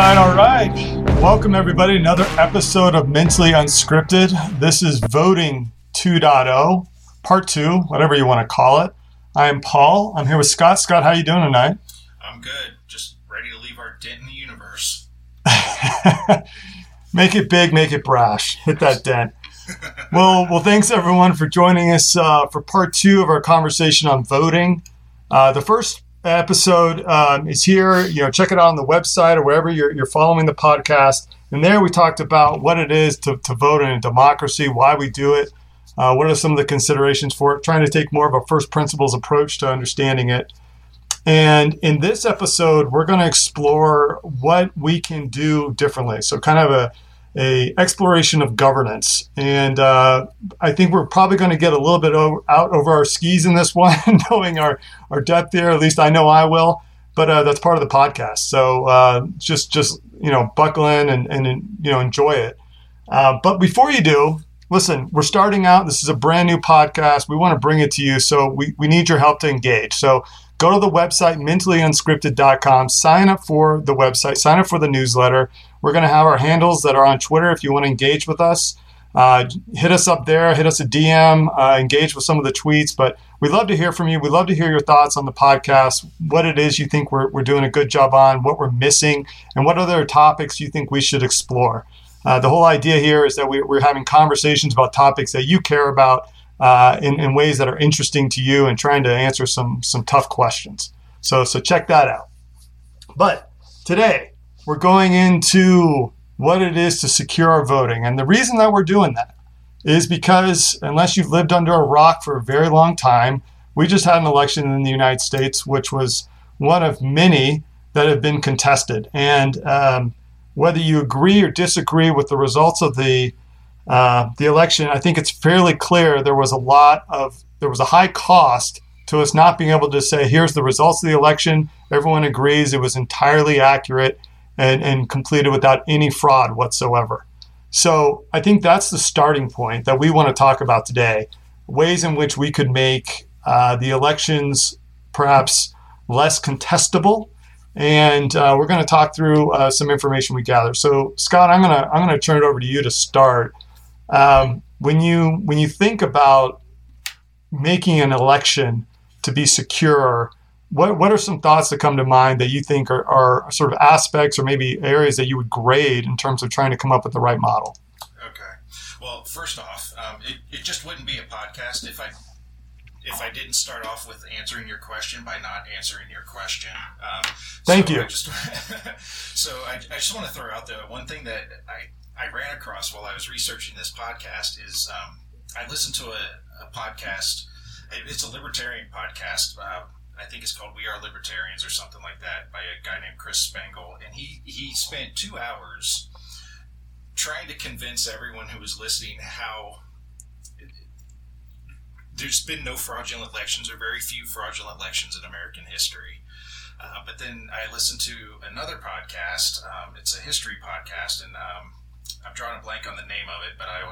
All right. Welcome, everybody, to another episode of Mentally Unscripted. This is Voting 2.0, Part 2, whatever you want to call it. I am Paul. I'm here with Scott. Scott, how are you doing tonight? I'm good. Just ready to leave our dent in the universe. Make it big, make it brash. Hit that dent. Well, thanks, everyone, for joining us for Part 2 of our conversation on voting. The first episode is here. You know, check it out on the website or wherever you're following the podcast. And there we talked about what it is to vote in a democracy, why we do it, what are some of the considerations for it, trying to take more of a first principles approach to understanding it. And in this episode, we're going to explore what we can do differently. So kind of a exploration of governance. And I think we're probably going to get a little bit out over our skis in this one, knowing our depth there. At least I know I will. But that's part of the podcast. So just you know, buckle in and you know, enjoy it. But before you do, listen, we're starting out. This is a brand new podcast. We want to bring it to you. So we need your help to engage. So go to the website, mentallyunscripted.com. Sign up for the website. Sign up for the newsletter. We're going to have our handles that are on Twitter if you want to engage with us. Hit us up there. Hit us a DM. Engage with some of the tweets. But we'd love to hear from you. We'd love to hear your thoughts on the podcast, what it is you think we're doing a good job on, what we're missing, and what other topics you think we should explore. The whole idea here is that we're having conversations about topics that you care about in ways that are interesting to you and trying to answer some tough questions. So check that out. But today, we're going into what it is to secure our voting. And the reason that we're doing that is because unless you've lived under a rock for a very long time, we just had an election in the United States, which was one of many that have been contested. And whether you agree or disagree with the results of the election, I think it's fairly clear there was a high cost to us not being able to say, here's the results of the election. Everyone agrees it was entirely accurate and completed without any fraud whatsoever. So I think that's the starting point that we want to talk about today, ways in which we could make the elections perhaps less contestable. And we're going to talk through some information we gathered. So Scott, I'm going to turn it over to you to start. When you think about making an election to be secure, what are some thoughts that come to mind that you think are sort of aspects or maybe areas that you would grade in terms of trying to come up with the right model? Okay. Well, first off, it just wouldn't be a podcast if I didn't start off with answering your question by not answering your question. Thank you. I just want to throw out there one thing that I ran across while I was researching this podcast is I listened to a podcast. It's a libertarian podcast. I think it's called We Are Libertarians or something like that by a guy named Chris Spangle. And he spent 2 hours trying to convince everyone who was listening how there's been no fraudulent elections or very few fraudulent elections in American history. But then I listened to another podcast. It's a history podcast, and I'm drawing a blank on the name of it, but I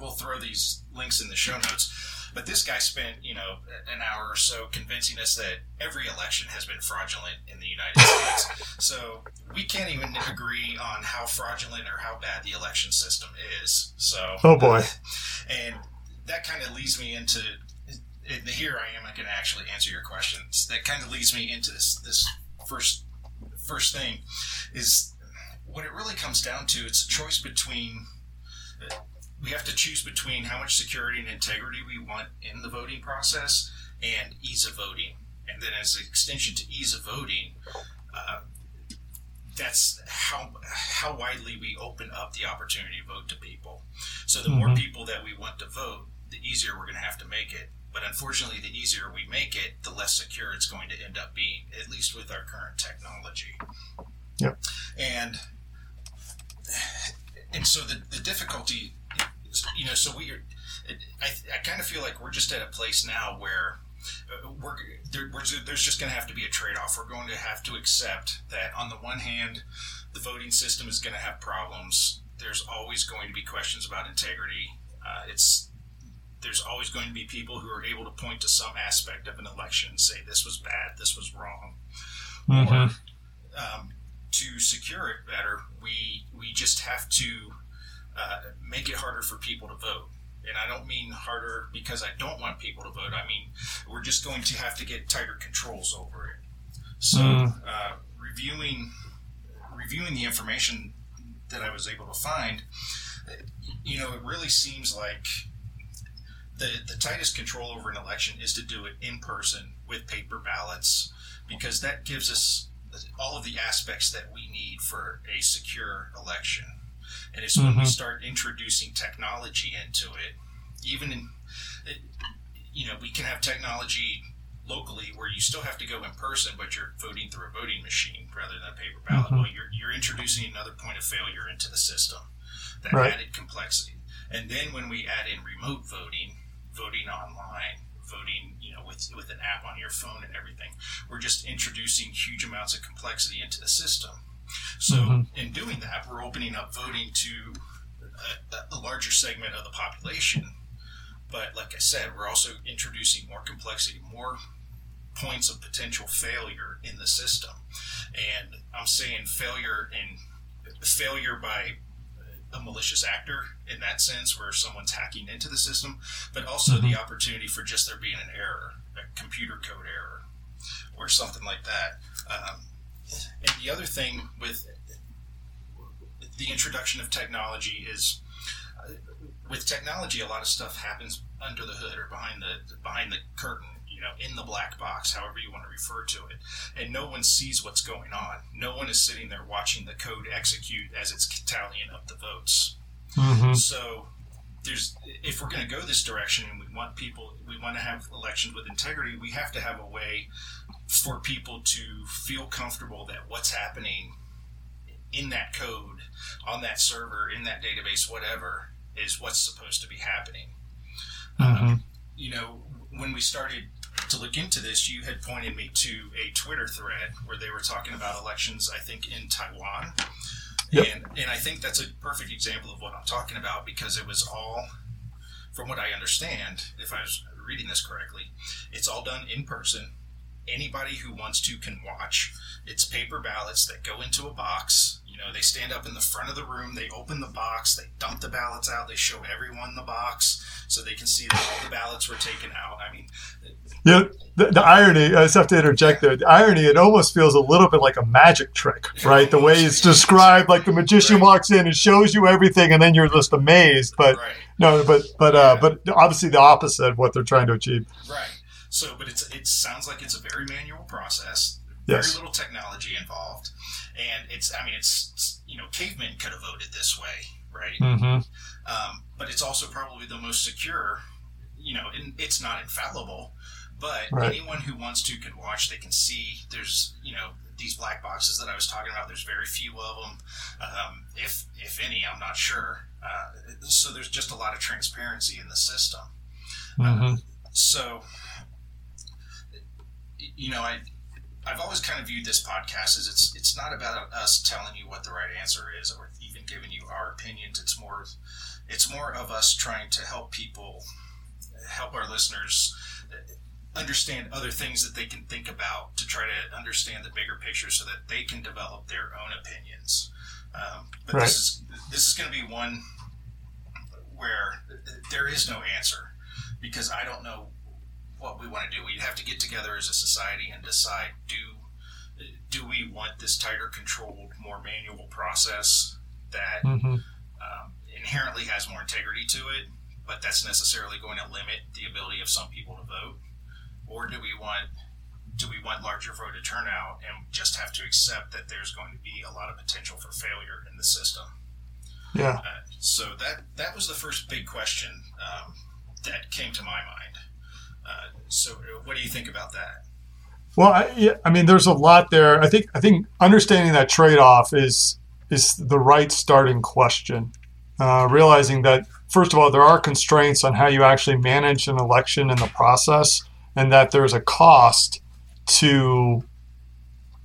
will throw these links in the show notes. But this guy spent, you know, an hour or so convincing us that every election has been fraudulent in the United States. So we can't even agree on how fraudulent or how bad the election system is. So, oh boy. And that kind of leads me into here I am. I can actually answer your questions. That kind of leads me into this first thing is what it really comes down to. It's a choice between. We have to choose between how much security and integrity we want in the voting process and ease of voting. And then as an extension to ease of voting, that's how widely we open up the opportunity to vote to people. So the more people that we want to vote, the easier we're going to have to make it. But unfortunately, the easier we make it, the less secure it's going to end up being, at least with our current technology. Yep. And so the difficulty, you know, so I kind of feel like we're just at a place now where there's just going to have to be a trade-off. We're going to have to accept that on the one hand, the voting system is going to have problems. There's always going to be questions about integrity. There's always going to be people who are able to point to some aspect of an election and say, this was bad, this was wrong. Mm-hmm. Or to secure it better, we just have to make it harder for people to vote. And I don't mean harder because I don't want people to vote. I mean, we're just going to have to get tighter controls over it. So reviewing the information that I was able to find, you know, it really seems like the tightest control over an election is to do it in person with paper ballots, because that gives us all of the aspects that we need for a secure election. And it's when we start introducing technology into it, even in, you know, we can have technology locally where you still have to go in person, but you're voting through a voting machine rather than a paper ballot. Well, you're introducing another point of failure into the system, that added complexity. And then when we add in remote voting, voting online, voting, you know, with an app on your phone and everything, we're just introducing huge amounts of complexity into the system. So in doing that, we're opening up voting to a larger segment of the population. But like I said, we're also introducing more complexity, more points of potential failure in the system. And I'm saying failure by a malicious actor in that sense, where someone's hacking into the system, but also the opportunity for just there being an error, a computer code error or something like that. And the other thing with the introduction of technology is, with technology, a lot of stuff happens under the hood or behind the curtain, you know, in the black box, however you want to refer to it. And no one sees what's going on. No one is sitting there watching the code execute as it's tallying up the votes. So if we're going to go this direction and we want to have elections with integrity, we have to have a way for people to feel comfortable that what's happening in that code, on that server, in that database, whatever, is what's supposed to be happening. You know, when we started to look into this, you had pointed me to a Twitter thread where they were talking about elections, I think, in Taiwan. Yep. And I think that's a perfect example of what I'm talking about, because it was all, from what I understand, if I was reading this correctly, it's all done in person. Anybody who wants to can watch. It's paper ballots that go into a box. You know, they stand up in the front of the room, they open the box, they dump the ballots out, they show everyone the box so they can see that all the ballots were taken out. I mean, yeah, the irony, I just have to interject there. The irony, it almost feels a little bit like a magic trick, right? The way it's described, like the magician walks in and shows you everything, and then you're just amazed. But no, but obviously the opposite of what they're trying to achieve. Right. So, but it sounds like it's a very manual process, very little technology involved, and it's you know, cavemen could have voted this way, right? But it's also probably the most secure. You know, and it's not infallible, but anyone who wants to can watch. They can see. There's, you know, these black boxes that I was talking about. There's very few of them, if any. I'm not sure. So there's just a lot of transparency in the system. So. You know, I've always kind of viewed this podcast as it's not about us telling you what the right answer is or even giving you our opinions. It's more of us trying to help people, help our listeners understand other things that they can think about to try to understand the bigger picture so that they can develop their own opinions. But this is going to be one where there is no answer, because I don't know what we want to do. We'd have to get together as a society and decide, do we want this tighter controlled, more manual process that inherently has more integrity to it, but that's necessarily going to limit the ability of some people to vote? Or do we want larger voter turnout and just have to accept that there's going to be a lot of potential for failure in the system? Yeah. So that was the first big question that came to my mind. So what do you think about that? Well, I mean, there's a lot there. I think understanding that trade-off is the right starting question. Realizing that, first of all, there are constraints on how you actually manage an election and the process, and that there's a cost to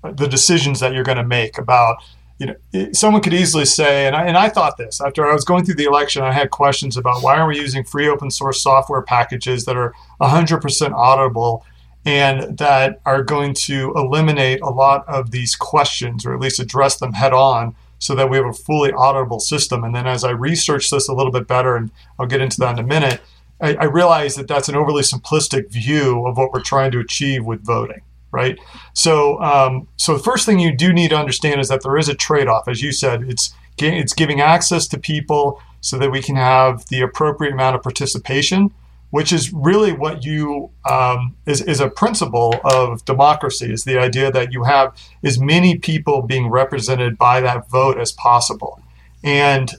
the decisions that you're going to make about, you know, someone could easily say, and I thought this, after I was going through the election, I had questions about why aren't we using free open source software packages that are 100% auditable and that are going to eliminate a lot of these questions, or at least address them head on, so that we have a fully auditable system. And then as I research this a little bit better, and I'll get into that in a minute, I realize that that's an overly simplistic view of what we're trying to achieve with voting, right? So the first thing you do need to understand is that there is a trade-off. As you said, it's giving access to people so that we can have the appropriate amount of participation, which is really what you is a principle of democracy, is the idea that you have as many people being represented by that vote as possible. And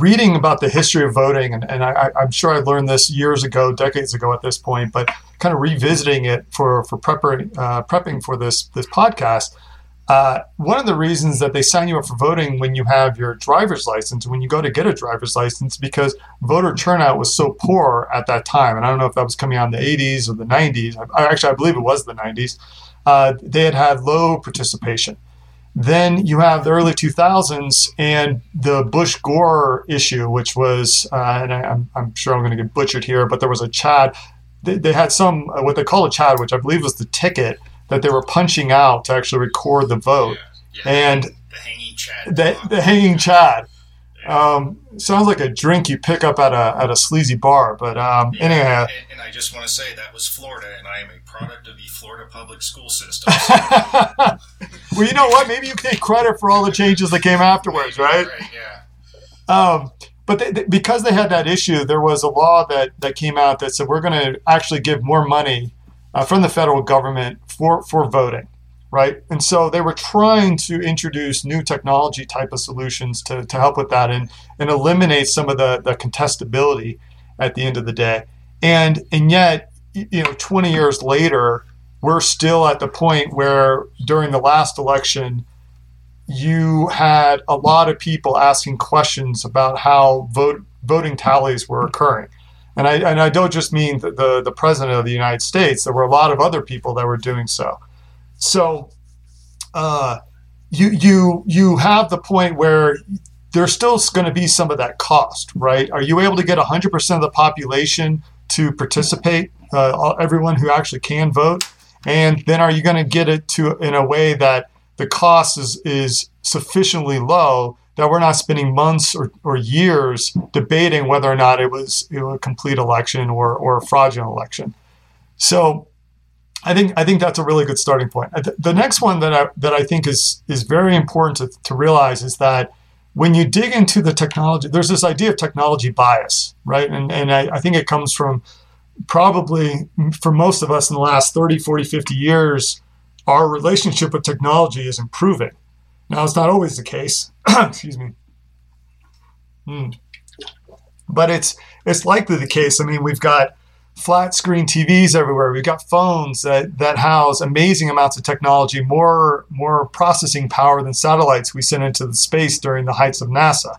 reading about the history of voting, and I'm sure I learned this years ago, decades ago at this point, but kind of revisiting it for prepping for this podcast, one of the reasons that they sign you up for voting when you have your driver's license, when you go to get a driver's license, because voter turnout was so poor at that time. And I don't know if that was coming out in the 80s or the 90s. I believe it was the 90s. They had low participation. Then you have the early 2000s and the Bush-Gore issue, which was, and I'm sure I'm going to get butchered here, but there was a Chad. They had some, what they call a Chad, which I believe was the ticket that they were punching out to actually record the vote. Yeah. And the hanging Chad. The hanging Chad. Yeah. Sounds like a drink you pick up at a sleazy bar, but anyhow. And I just want to say that was Florida, and I am a product of the Florida public school system. So. Well, you know what? Maybe you take credit for all the changes that came afterwards, right? Right, yeah. But because they had that issue, there was a law that came out that said we're going to actually give more money from the federal government for voting, right? And so they were trying to introduce new technology type of solutions to help with that and eliminate some of the contestability at the end of the day. And yet, 20 years later, we're still at the point where during the last election, you had a lot of people asking questions about how voting tallies were occurring. And I don't just mean the president of the United States. There were a lot of other people that were doing so. So you have the point where there's still going to be some of that cost, right? Are you able to get 100% of the population to participate, everyone who actually can vote? And then are you going to get it to in a way that the cost is sufficiently low that we're not spending months or years debating whether or not it was a complete election or a fraudulent election? So I think that's a really good starting point. The next one that I think is very important to realize is that when you dig into the technology, there's this idea of technology bias, right? And I think it comes from probably for most of us in the last 30, 40, 50 years, our relationship with technology is improving. Now, it's not always the case, excuse me, but it's likely the case. I mean, we've got flat screen TVs everywhere. We've got phones that house amazing amounts of technology, more processing power than satellites we sent into the space during the heights of NASA.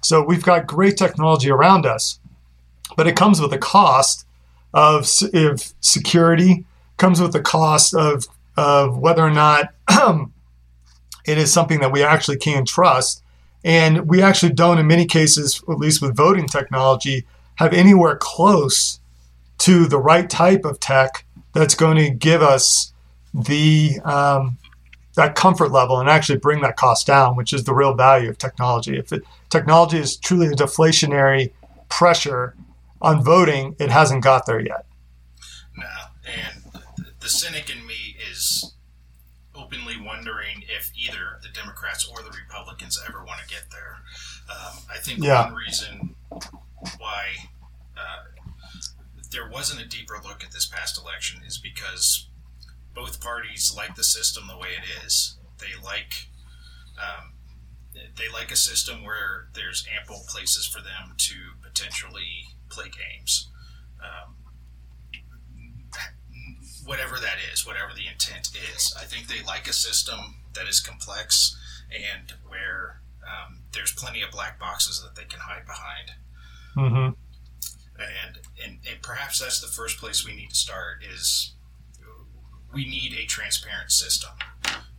So we've got great technology around us, but it comes with a cost of security, comes with the cost of whether or not it is something that we actually can trust. And we actually don't, in many cases, at least with voting technology, have anywhere close to the right type of tech that's going to give us the that comfort level and actually bring that cost down, which is the real value of technology. If technology is truly a deflationary pressure on voting, it hasn't got there yet. No, and the cynic in me is openly wondering if either the Democrats or the Republicans ever want to get there. I think one reason why there wasn't a deeper look at this past election is because both parties like the system the way it is. They like a system where there's ample places for them to potentially play games. Whatever that is, whatever the intent is. I think they like a system that is complex and where there's plenty of black boxes that they can hide behind. Mm-hmm. And perhaps that's the first place we need to start is we need a transparent system.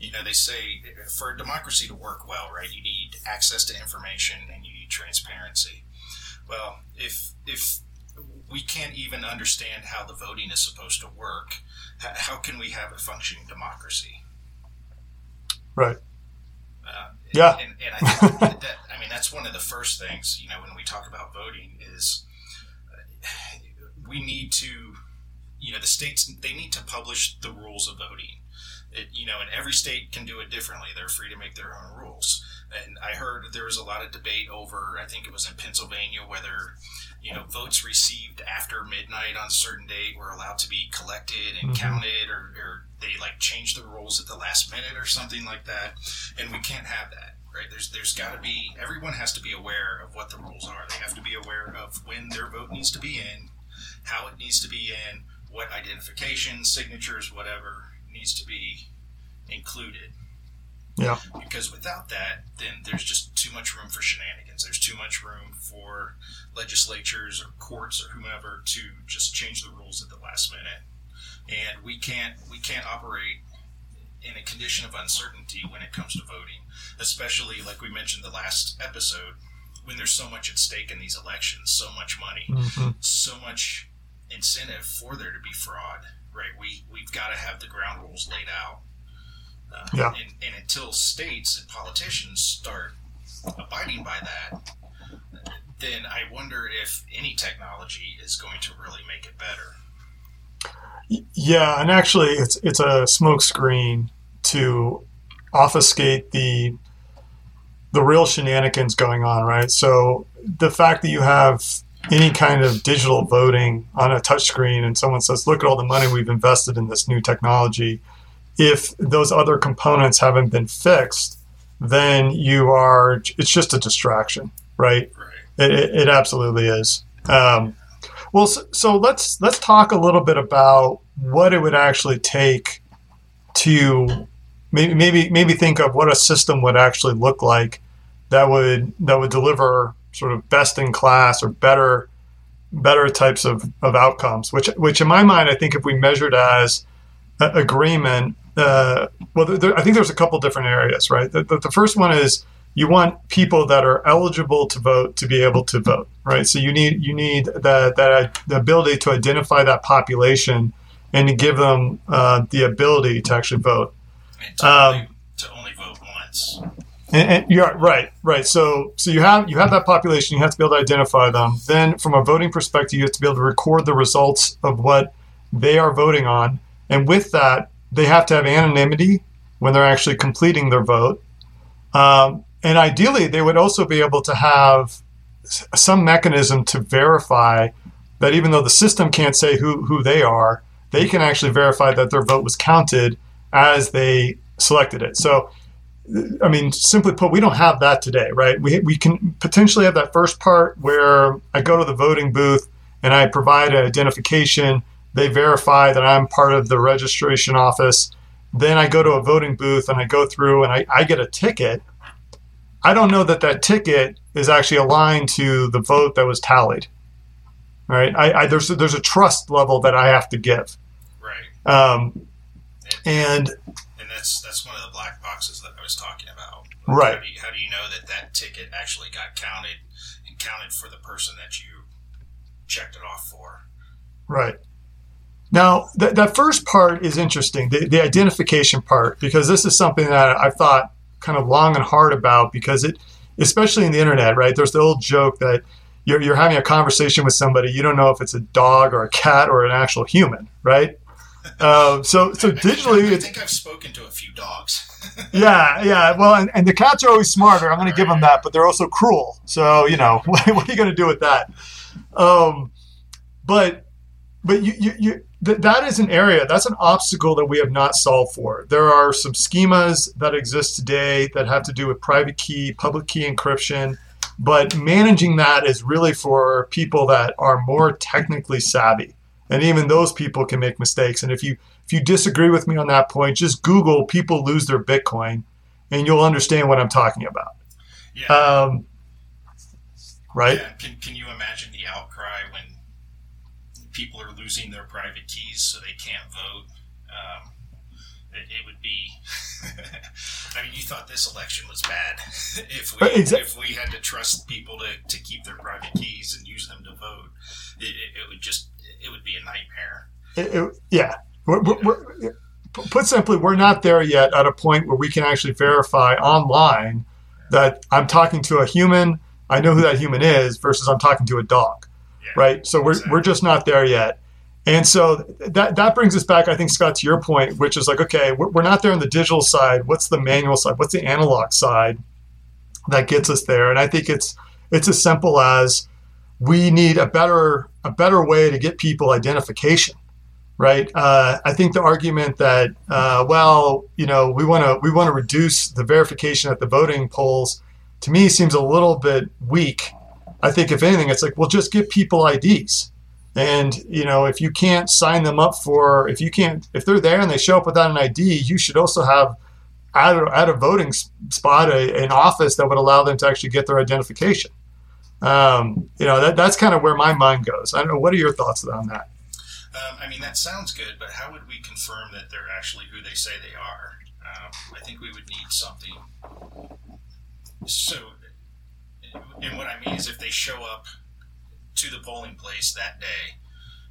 They say for a democracy to work well, right, you need access to information and you need transparency. Well, if we can't even understand how the voting is supposed to work. How can we have a functioning democracy? Right. Yeah. And I think that, I mean, that's one of the first things, you know, when we talk about voting is we need to, you know, the states, they need to publish the rules of voting. It, you know, and every state can do it differently. They're free to make their own rules. And I heard there was a lot of debate over, I think it was in Pennsylvania, whether, you know, votes received after midnight on a certain date were allowed to be collected and counted, or they like changed the rules at the last minute or something like that. And we can't have that, right? There's got to be, everyone has to be aware of what the rules are. They have to be aware of when their vote needs to be in, how it needs to be in, what identification, signatures, whatever needs to be included. Yeah. Because without that, then there's just too much room for shenanigans. There's too much room for legislatures or courts or whomever to just change the rules at the last minute. And we can't operate in a condition of uncertainty when it comes to voting, especially like we mentioned the last episode, when there's so much at stake in these elections, so much money, so much incentive for there to be fraud, right? We've got to have the ground rules laid out. And until states and politicians start abiding by that, then I wonder if any technology is going to really make it better. Yeah, and actually it's a smokescreen to obfuscate the real shenanigans going on, right? So the fact that you have any kind of digital voting on a touchscreen and someone says, look at all the money we've invested in this new technology. If those other components haven't been fixed, then it's just a distraction, right? It absolutely is. Well, so let's talk a little bit about what it would actually take to maybe think of what a system would actually look like that would deliver sort of best in class or better types of outcomes, which in my mind, I think if we measured as agreement, I think there's a couple different areas, right? The first one is you want people that are eligible to vote to be able to vote, right? So you need the ability to identify that population and to give them the ability to actually vote. And to only vote once. And you're right. So you have that population. You have to be able to identify them. Then from a voting perspective, you have to be able to record the results of what they are voting on. And with that, they have to have anonymity when they're actually completing their vote. And ideally, they would also be able to have some mechanism to verify that even though the system can't say who they are, they can actually verify that their vote was counted as they selected it. So, I mean, simply put, we don't have that today, right? We can potentially have that first part where I go to the voting booth and I provide an identification. They verify that I'm part of the registration office. Then I go to a voting booth and I go through and I get a ticket. I don't know that ticket is actually aligned to the vote that was tallied, right? There's a trust level that I have to give. Right. And that's one of the black boxes that I was talking about. Right. How do you know that ticket actually got counted and counted for the person that you checked it off for? Right. Now, that first part is interesting, the identification part, because this is something that I've thought kind of long and hard about because it, especially in the internet, right? There's the old joke that you're having a conversation with somebody, you don't know if it's a dog or a cat or an actual human, right? So digitally... I think I've spoken to a few dogs. Yeah. Well, and the cats are always smarter. I'm going to give them that, but they're also cruel. So, you know, what are you going to do with that? But you that is an area, that's an obstacle that we have not solved for. There are some schemas that exist today that have to do with private key, public key encryption, but managing that is really for people that are more technically savvy. And even those people can make mistakes. And if you disagree with me on that point, just Google people lose their Bitcoin and you'll understand what I'm talking about. Yeah. Right? Yeah. Can you imagine the outcry when people are losing their private keys so they can't vote. It would be. I mean, you thought this election was bad. If we had to trust people to keep their private keys and use them to vote, it would be a nightmare. Put simply, we're not there yet at a point where we can actually verify online that I'm talking to a human. I know who that human is versus I'm talking to a dog, right? So we're just not there yet. And so that brings us back, I think, Scott, to your point, which is like, okay, we're not there on the digital side. What's the manual side? What's the analog side that gets us there? And I think it's as simple as we need a better way to get people identification, right? I think the argument that we want to reduce the verification at the voting polls, to me, seems a little bit weak. I think if anything, it's like, well, just give people IDs. And, you know, if you can't sign them up for, if they're there and they show up without an ID, you should also have at a voting spot, an office that would allow them to actually get their identification. That's kind of where my mind goes. I don't know. What are your thoughts on that? That sounds good, but how would we confirm that they're actually who they say they are? I think we would need something. So, and what I mean is if they show up to the polling place that day,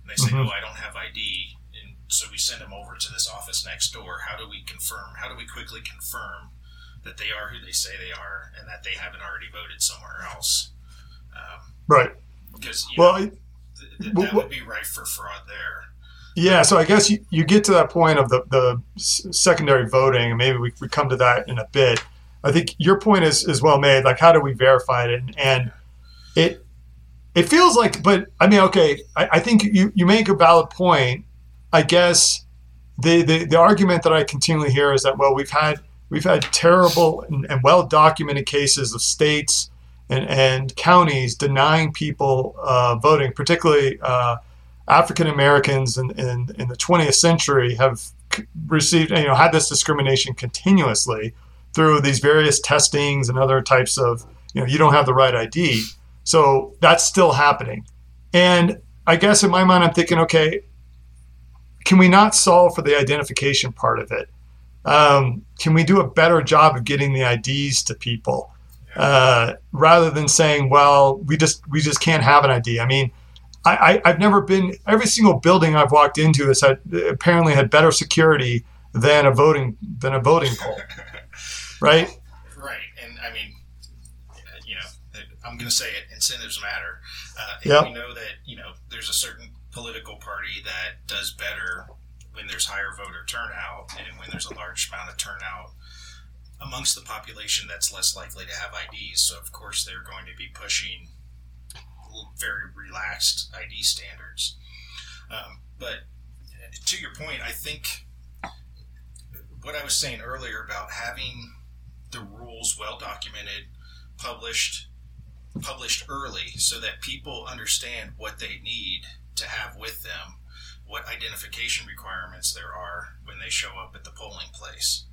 and they say, mm-hmm. "Oh, I don't have ID," and so we send them over to this office next door. How do we confirm? How do we quickly confirm that they are who they say they are, and that they haven't already voted somewhere else? Right. Because that would be rife for fraud there. Yeah. So I guess you get to that point of the secondary voting, and maybe we come to that in a bit. I think your point is well made. Like, how do we verify it? And it. It feels like, but I mean, okay, I think you make a valid point. I guess the argument that I continually hear is that, well, we've had terrible and well-documented cases of states and counties denying people voting, particularly African Americans in the 20th century have had this discrimination continuously through these various testings and other types of, you don't have the right ID. So that's still happening. And I guess in my mind, I'm thinking, okay, can we not solve for the identification part of it? Can we do a better job of getting the IDs to people rather than saying, well, we just can't have an ID? I mean, I've never been, every single building I've walked into has apparently had better security than a voting poll, right? Right. And I mean, I'm going to say it. Incentives matter. Yep. We know that there's a certain political party that does better when there's higher voter turnout and when there's a large amount of turnout amongst the population that's less likely to have IDs. So of course they're going to be pushing very relaxed ID standards. But to your point, I think what I was saying earlier about having the rules well documented, published early so that people understand what they need to have with them, what identification requirements there are when they show up at the polling place.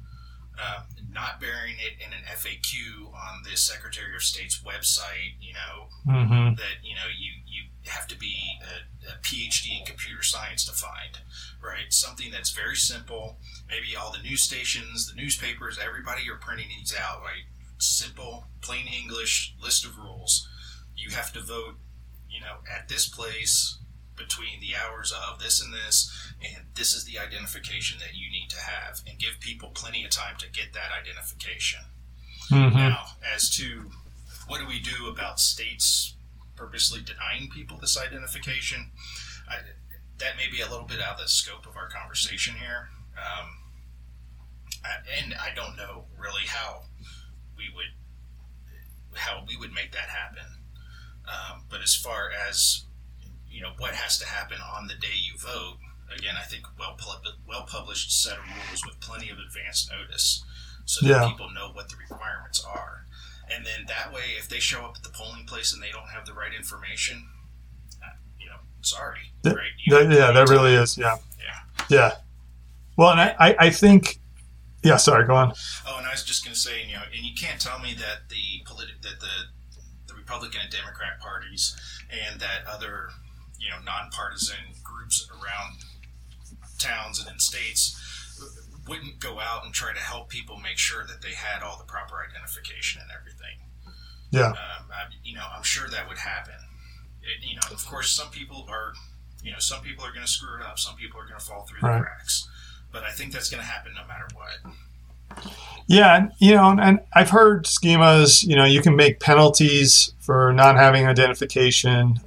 Not burying it in an FAQ on the Secretary of State's website, mm-hmm. that, you have to be a PhD in computer science to find, right? Something that's very simple. Maybe all the news stations, the newspapers, everybody are printing these out, right? Simple, plain English list of rules. You have to vote, at this place between the hours of this and this, and this is the identification that you need to have, and give people plenty of time to get that identification. Mm-hmm. Now, as to what do we do about states purposely denying people this identification, that may be a little bit out of the scope of our conversation here. And I don't know really how we would make that happen. But as far as, what has to happen on the day you vote, again, I think well-published set of rules with plenty of advance notice so that people know what the requirements are. And then that way, if they show up at the polling place and they don't have the right information, sorry. Right? That really is. Yeah. Well, and I think... Yeah, sorry, go on. Oh, and I was just going to say, and you can't tell me that the Republican and Democrat parties and that other, nonpartisan groups around towns and in states wouldn't go out and try to help people make sure that they had all the proper identification and everything. Yeah. I'm sure that would happen. Of course, some people are going to screw it up. Some people are going to fall through the cracks. But I think that's going to happen no matter what. Yeah, and I've heard schemas, you can make penalties for not having identification.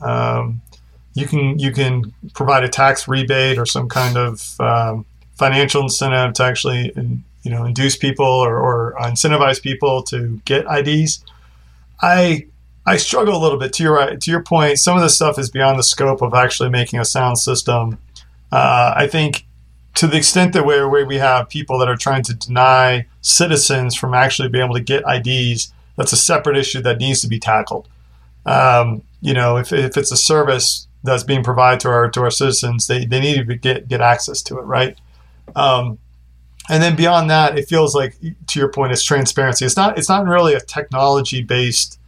You can provide a tax rebate or some kind of financial incentive to actually, induce people or incentivize people to get IDs. I struggle a little bit to your point. Some of this stuff is beyond the scope of actually making a sound system. I think to the extent that where we have people that are trying to deny citizens from actually being able to get IDs, that's a separate issue that needs to be tackled. If it's a service that's being provided to our citizens, they need to get access to it, right? And then beyond that, it feels like, to your point, it's transparency. It's not really a technology-based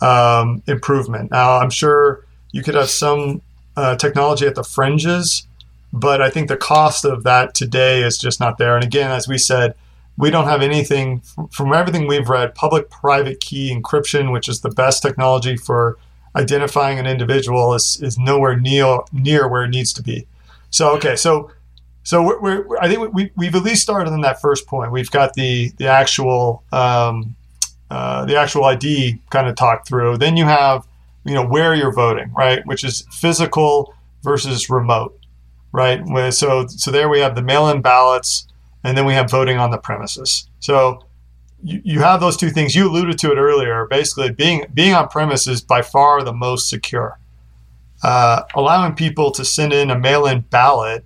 improvement. Now, I'm sure you could have some technology at the fringes, but I think the cost of that today is just not there. And again, as we said, we don't have anything, from everything we've read, public-private key encryption, which is the best technology for identifying an individual, is nowhere near where it needs to be. So we're, I think we've at least started on that first point. We've got the actual ID kind of talked through. Then you have, where you're voting, right? Which is physical versus remote. Right. So there we have the mail-in ballots, and then we have voting on the premises. So you have those two things. You alluded to it earlier. Basically, being on premise is by far the most secure. Allowing people to send in a mail-in ballot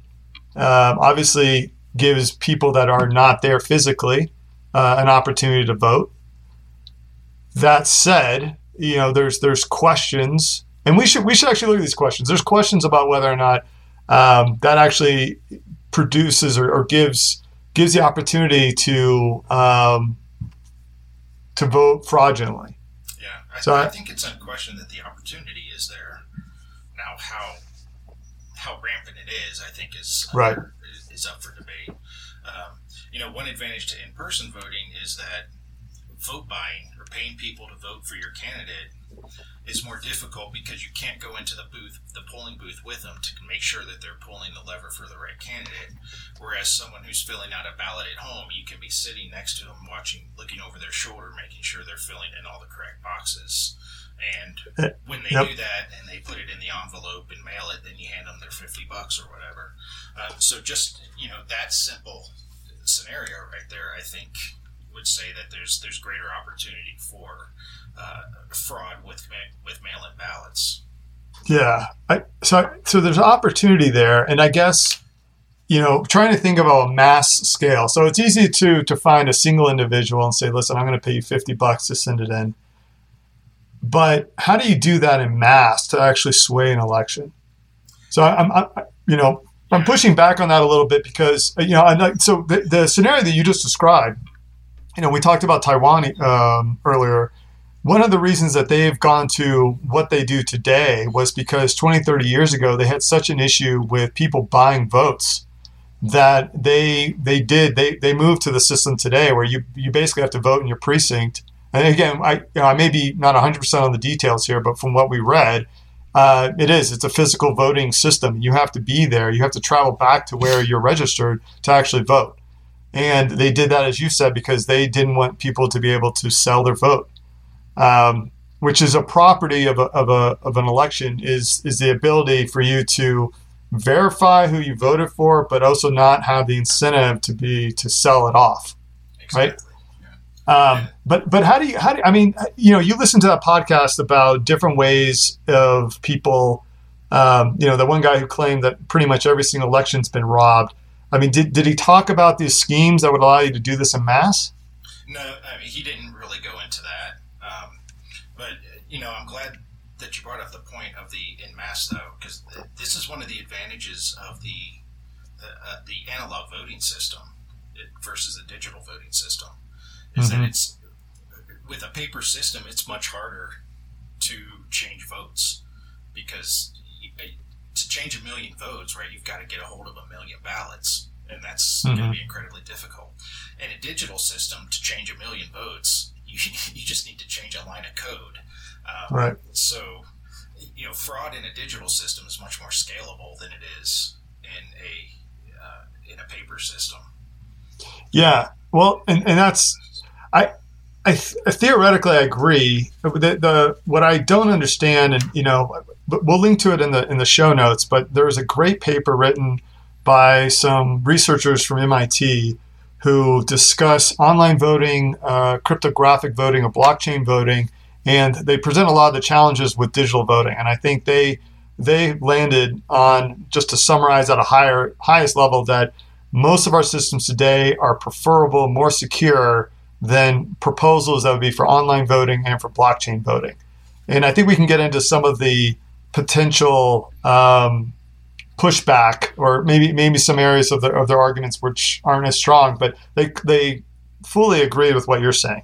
obviously gives people that are not there physically an opportunity to vote. That said, there's questions, and we should actually look at these questions. There's questions about whether or not that actually produces or gives the opportunity to vote fraudulently. Yeah, I think it's unquestioned that the opportunity is there. Now, how rampant it is, I think, is up for debate. One advantage to in-person voting is that vote buying or paying people to vote for your candidate is more difficult because you can't go into the polling booth with them to make sure that they're pulling the lever for the right candidate. Whereas someone who's filling out a ballot at home, you can be sitting next to them, looking over their shoulder, making sure they're filling in all the correct boxes. And when they do that and they put it in the envelope and mail it, then you hand them their $50 or whatever. So just, that simple scenario right there, I think, would say that there's greater opportunity for fraud with mail-in ballots. Yeah. So there's opportunity there. And I guess, trying to think about a mass scale. So it's easy to find a single individual and say, listen, I'm going to pay you $50 to send it in. But how do you do that in mass to actually sway an election? So I'm pushing back on that a little bit because, so the scenario that you just described, we talked about Taiwan earlier. One of the reasons that they've gone to what they do today was because 20, 30 years ago, they had such an issue with people buying votes that they moved to the system today where you basically have to vote in your precinct. And again, I may be not 100% on the details here, but from what we read, it's a physical voting system. You have to be there. You have to travel back to where you're registered to actually vote. And they did that, as you said, because they didn't want people to be able to sell their vote, which is a property of an election is the ability for you to verify who you voted for, but also not have the incentive to sell it off, exactly. Right? But how do you, you listen to that podcast about different ways of people, the one guy who claimed that pretty much every single election's been robbed. I mean, did he talk about these schemes that would allow you to do this in mass? No, he didn't really go into that. But I'm glad that you brought up the point of the in mass, though, because this is one of the advantages of the analog voting system versus the digital voting system. Is mm-hmm. that it's with a paper system, it's much harder to change votes because to change a million votes, right, you've got to get a hold of a million ballots. and that's going to be incredibly difficult. In a digital system, to change 1 million votes, you just need to change a line of code. Right. So, you know, fraud in a digital system is much more scalable than it is in a paper system. Yeah. Well, and that's theoretically I agree. The what I don't understand, and you know, we'll link to it in the show notes. But there was a great paper written by some researchers from MIT who discuss online voting, cryptographic voting, or blockchain voting, and they present a lot of the challenges with digital voting. And I think they landed on, just to summarize at a highest level, that most of our systems today are preferable, more secure than proposals that would be for online voting and for blockchain voting. And I think we can get into some of the potential pushback, or maybe some areas of their arguments which aren't as strong, but they fully agree with what you're saying.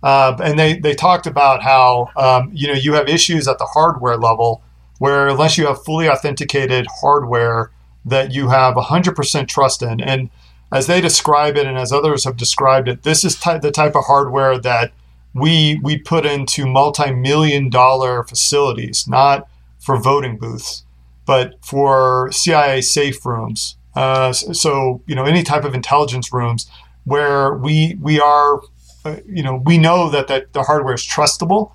And they talked about how you know, you have issues at the hardware level where unless you have fully authenticated hardware that you have 100% trust in, and as they describe it and as others have described it, this is the type of hardware that we put into multi-million-dollar facilities, not for voting booths, but for CIA safe rooms. So, you know, any type of intelligence rooms where we are, you know, we know that the hardware is trustable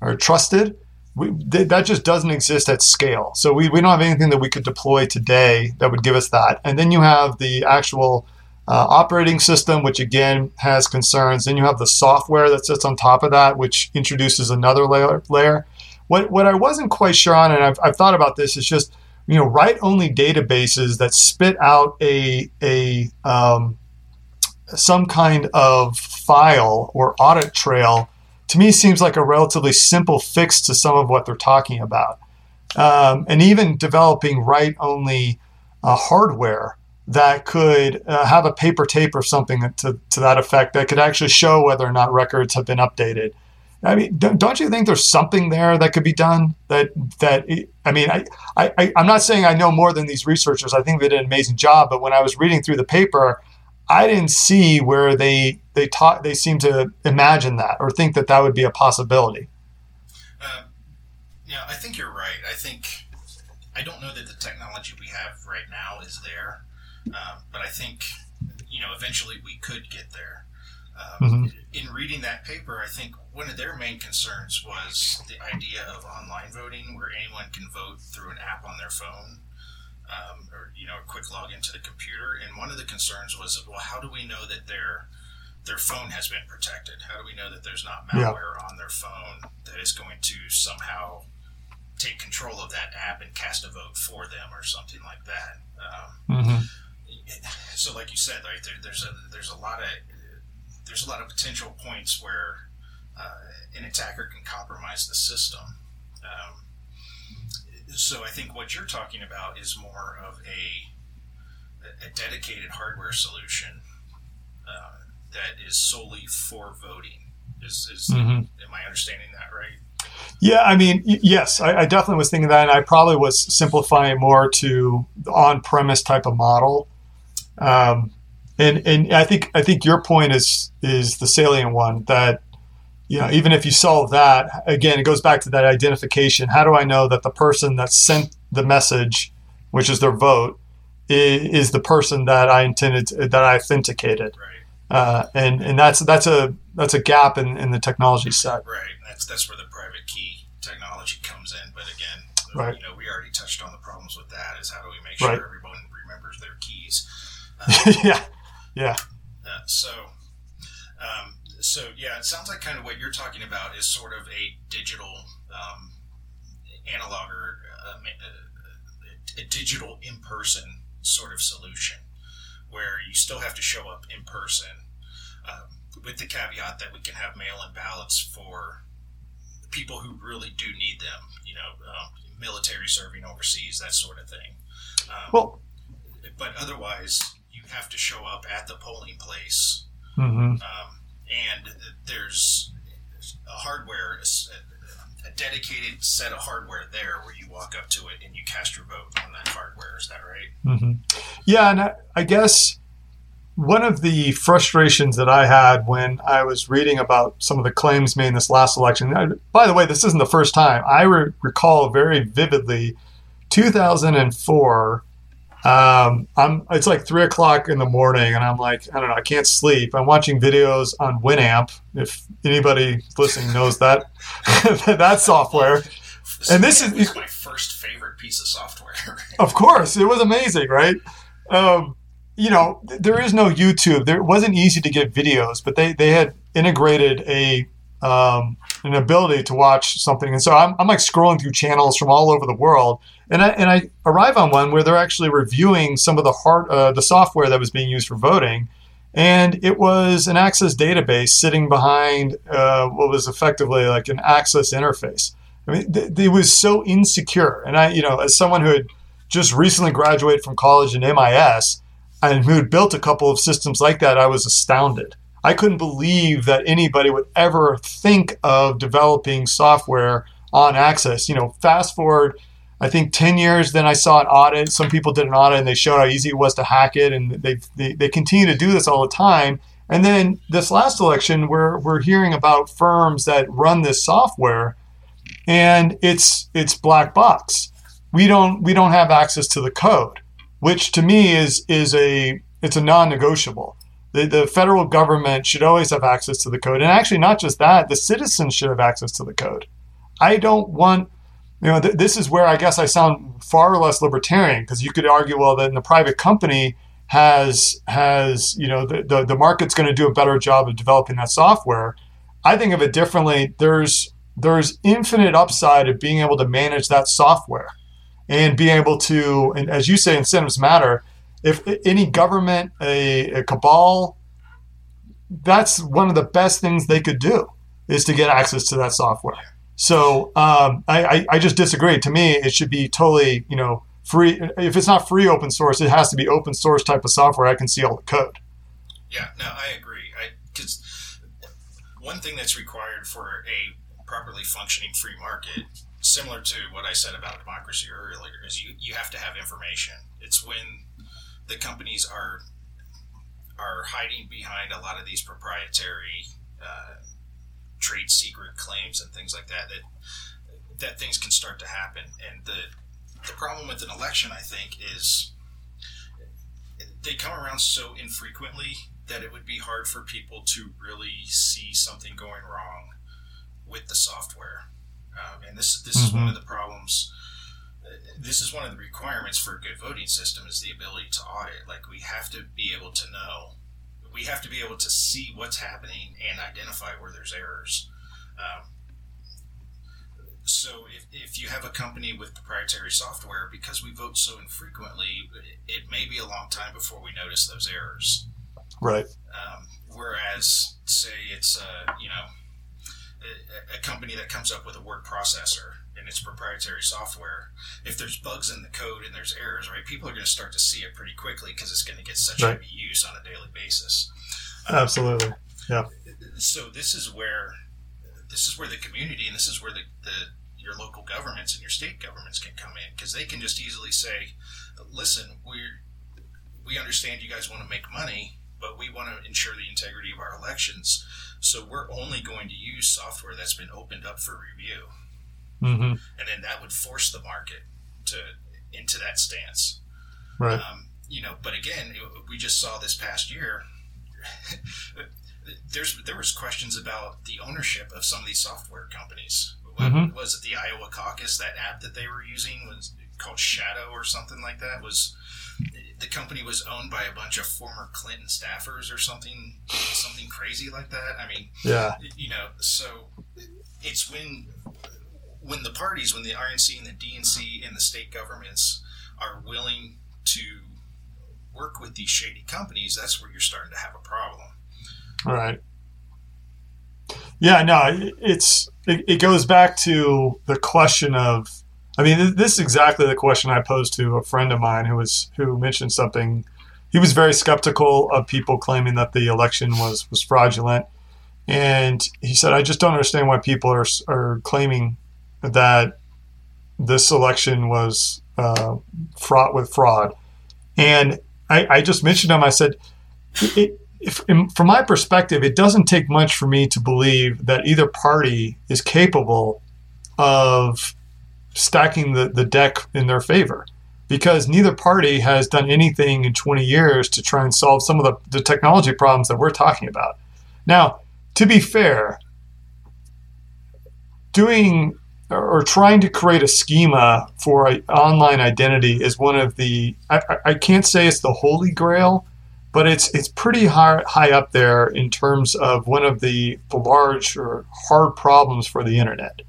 or trusted. That just doesn't exist at scale. So we don't have anything that we could deploy today that would give us that. And then you have the actual operating system, which again has concerns. Then you have the software that sits on top of that, which introduces another layer. What I wasn't quite sure on, and I've thought about this, is just, you know, write-only databases that spit out a some kind of file or audit trail, to me seems like a relatively simple fix to some of what they're talking about. And even developing write-only hardware that could have a paper tape or something to that effect that could actually show whether or not records have been updated. I mean, don't you think there's something there that could be done? I'm not saying I know more than these researchers. I think they did an amazing job. But when I was reading through the paper, I didn't see where they seem to imagine that or think that would be a possibility. Yeah, I think you're right. I don't know that the technology we have right now is there, but I think, you know, eventually we could get there. In reading that paper, I think one of their main concerns was the idea of online voting, where anyone can vote through an app on their phone. Or, you know, a quick login to the computer. And one of the concerns was, well, how do we know that their phone has been protected? How do we know that there's not malware on their phone that is going to somehow take control of that app and cast a vote for them or something like that? So, like you said, right, there's a lot of potential points where an attacker can compromise the system. So I think what you're talking about is more of a dedicated hardware solution that is solely for voting. Am I understanding that right? Yeah, I mean, yes, I definitely was thinking that, and I probably was simplifying more to the on-premise type of model. And I think your point is the salient one, that, you know, even if you solve that, again, it goes back to that identification. How do I know that the person that sent the message, which is their vote, is the person that I that I authenticated? Right. And that's a gap in the technology set. Right. That's where the private key technology comes in. But again, right, you know, we already touched on the problems with that. Is how do we make sure everyone remembers their keys? Yeah. So. So, yeah, it sounds like kind of what you're talking about is sort of a digital analog or a digital in-person sort of solution where you still have to show up in person, with the caveat that we can have mail-in ballots for people who really do need them, you know, military serving overseas, that sort of thing. But otherwise, you have to show up at the polling place. And there's a dedicated set of hardware there where you walk up to it and you cast your vote on that hardware. Is that right? Yeah, and I guess One of the frustrations that I had when I was reading about some of the claims made in this last election, by the way, this isn't the first time. I recall very vividly 2004. It's like 3 o'clock in the morning and I'm like, I don't know, I can't sleep. I'm watching videos on Winamp. If anybody listening knows that, that software. And this is my first favorite piece of software. Of course. It was amazing, right? You know, there is no YouTube. There wasn't easy to get videos, but they had integrated a an ability to watch something. And so I'm like scrolling through channels from all over the world, and I arrive on one where they're actually reviewing some of the software that was being used for voting, and it was an Access database sitting behind what was effectively like an Access interface. I mean, it was so insecure. And I, you know, as someone who had just recently graduated from college in MIS. And who had built a couple of systems like that, I was astounded. I couldn't believe that anybody would ever think of developing software on Access. You know, fast forward, I think 10 years, then I saw an audit. Some people did an audit and they showed how easy it was to hack it. And they continue to do this all the time. And then this last election, we're hearing about firms that run this software and it's black box. We don't have access to the code. Which to me is a non-negotiable. The federal government should always have access to the code. And actually not just that, the citizens should have access to the code. I don't want, you know, this is where I guess I sound far less libertarian, because you could argue, well, then the private company has you know, the market's going to do a better job of developing that software. I think of it differently. There's infinite upside of being able to manage that software. And being able to, and as you say, incentives matter. If any government, a cabal, that's one of the best things they could do is to get access to that software. So I just disagree. To me, it should be totally, you know, free. If it's not free open source, it has to be open source type of software. I can see all the code. Yeah, no, I agree. Because one thing that's required for a properly functioning free market, similar to what I said about democracy earlier, is you have to have information. It's when the companies are hiding behind a lot of these proprietary trade secret claims and things like that things can start to happen. And the problem with an election, I think, is they come around so infrequently that it would be hard for people to really see something going wrong with the software. And this mm-hmm. is one of the problems. This is one of the requirements for a good voting system is the ability to audit. Like, we have to be able to know. We have to be able to see what's happening and identify where there's errors. So if you have a company with proprietary software, because we vote so infrequently, it may be a long time before we notice those errors. Right. Whereas, say it's, you know, a company that comes up with a word processor and its proprietary software, if there's bugs in the code and there's errors, right, people are going to start to see it pretty quickly because it's going to get such right. heavy use on a daily basis. Absolutely. Yeah. So this is where the community and this is where your local governments and your state governments can come in, because they can just easily say, listen, we understand you guys want to make money, but we want to ensure the integrity of our elections. So we're only going to use software that's been opened up for review. Mm-hmm. And then that would force the market into that stance. Right. You know, but again, we just saw this past year, there was questions about the ownership of some of these software companies. Mm-hmm. Was it the Iowa caucus, that app that they were using was called Shadow or something like that? The company was owned by a bunch of former Clinton staffers or something crazy like that. I mean, yeah. You know, so it's when the parties, when the RNC and the DNC and the state governments are willing to work with these shady companies, that's where you're starting to have a problem. All right. Yeah, no, it goes back to the question of, I mean, this is exactly the question I posed to a friend of mine who mentioned something. He was very skeptical of people claiming that the election was fraudulent. And he said, I just don't understand why people are claiming that this election was fraught with fraud. And I just mentioned to him, I said, From my perspective, it doesn't take much for me to believe that either party is capable of stacking the deck in their favor, because neither party has done anything in 20 years to try and solve some of the technology problems that we're talking about. Now, to be fair, doing or trying to create a schema for an online identity is one of the, I can't say it's the holy grail, but it's pretty high up there in terms of one of the large or hard problems for the internet.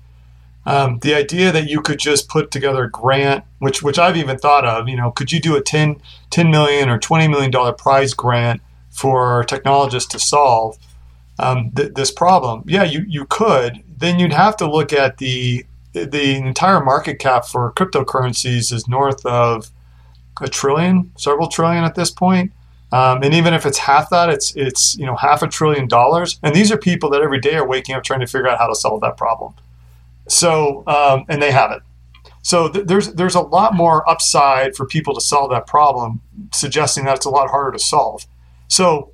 The idea that you could just put together a grant, which I've even thought of, you know, could you do a $10 million or $20 million prize grant for technologists to solve this problem? Yeah, you could. Then you'd have to look at the entire market cap for cryptocurrencies is north of several trillion at this point. And even if it's half that, it's you know, $500 billion. And these are people that every day are waking up trying to figure out how to solve that problem. So, and they haven't. So there's a lot more upside for people to solve that problem, suggesting that it's a lot harder to solve. So,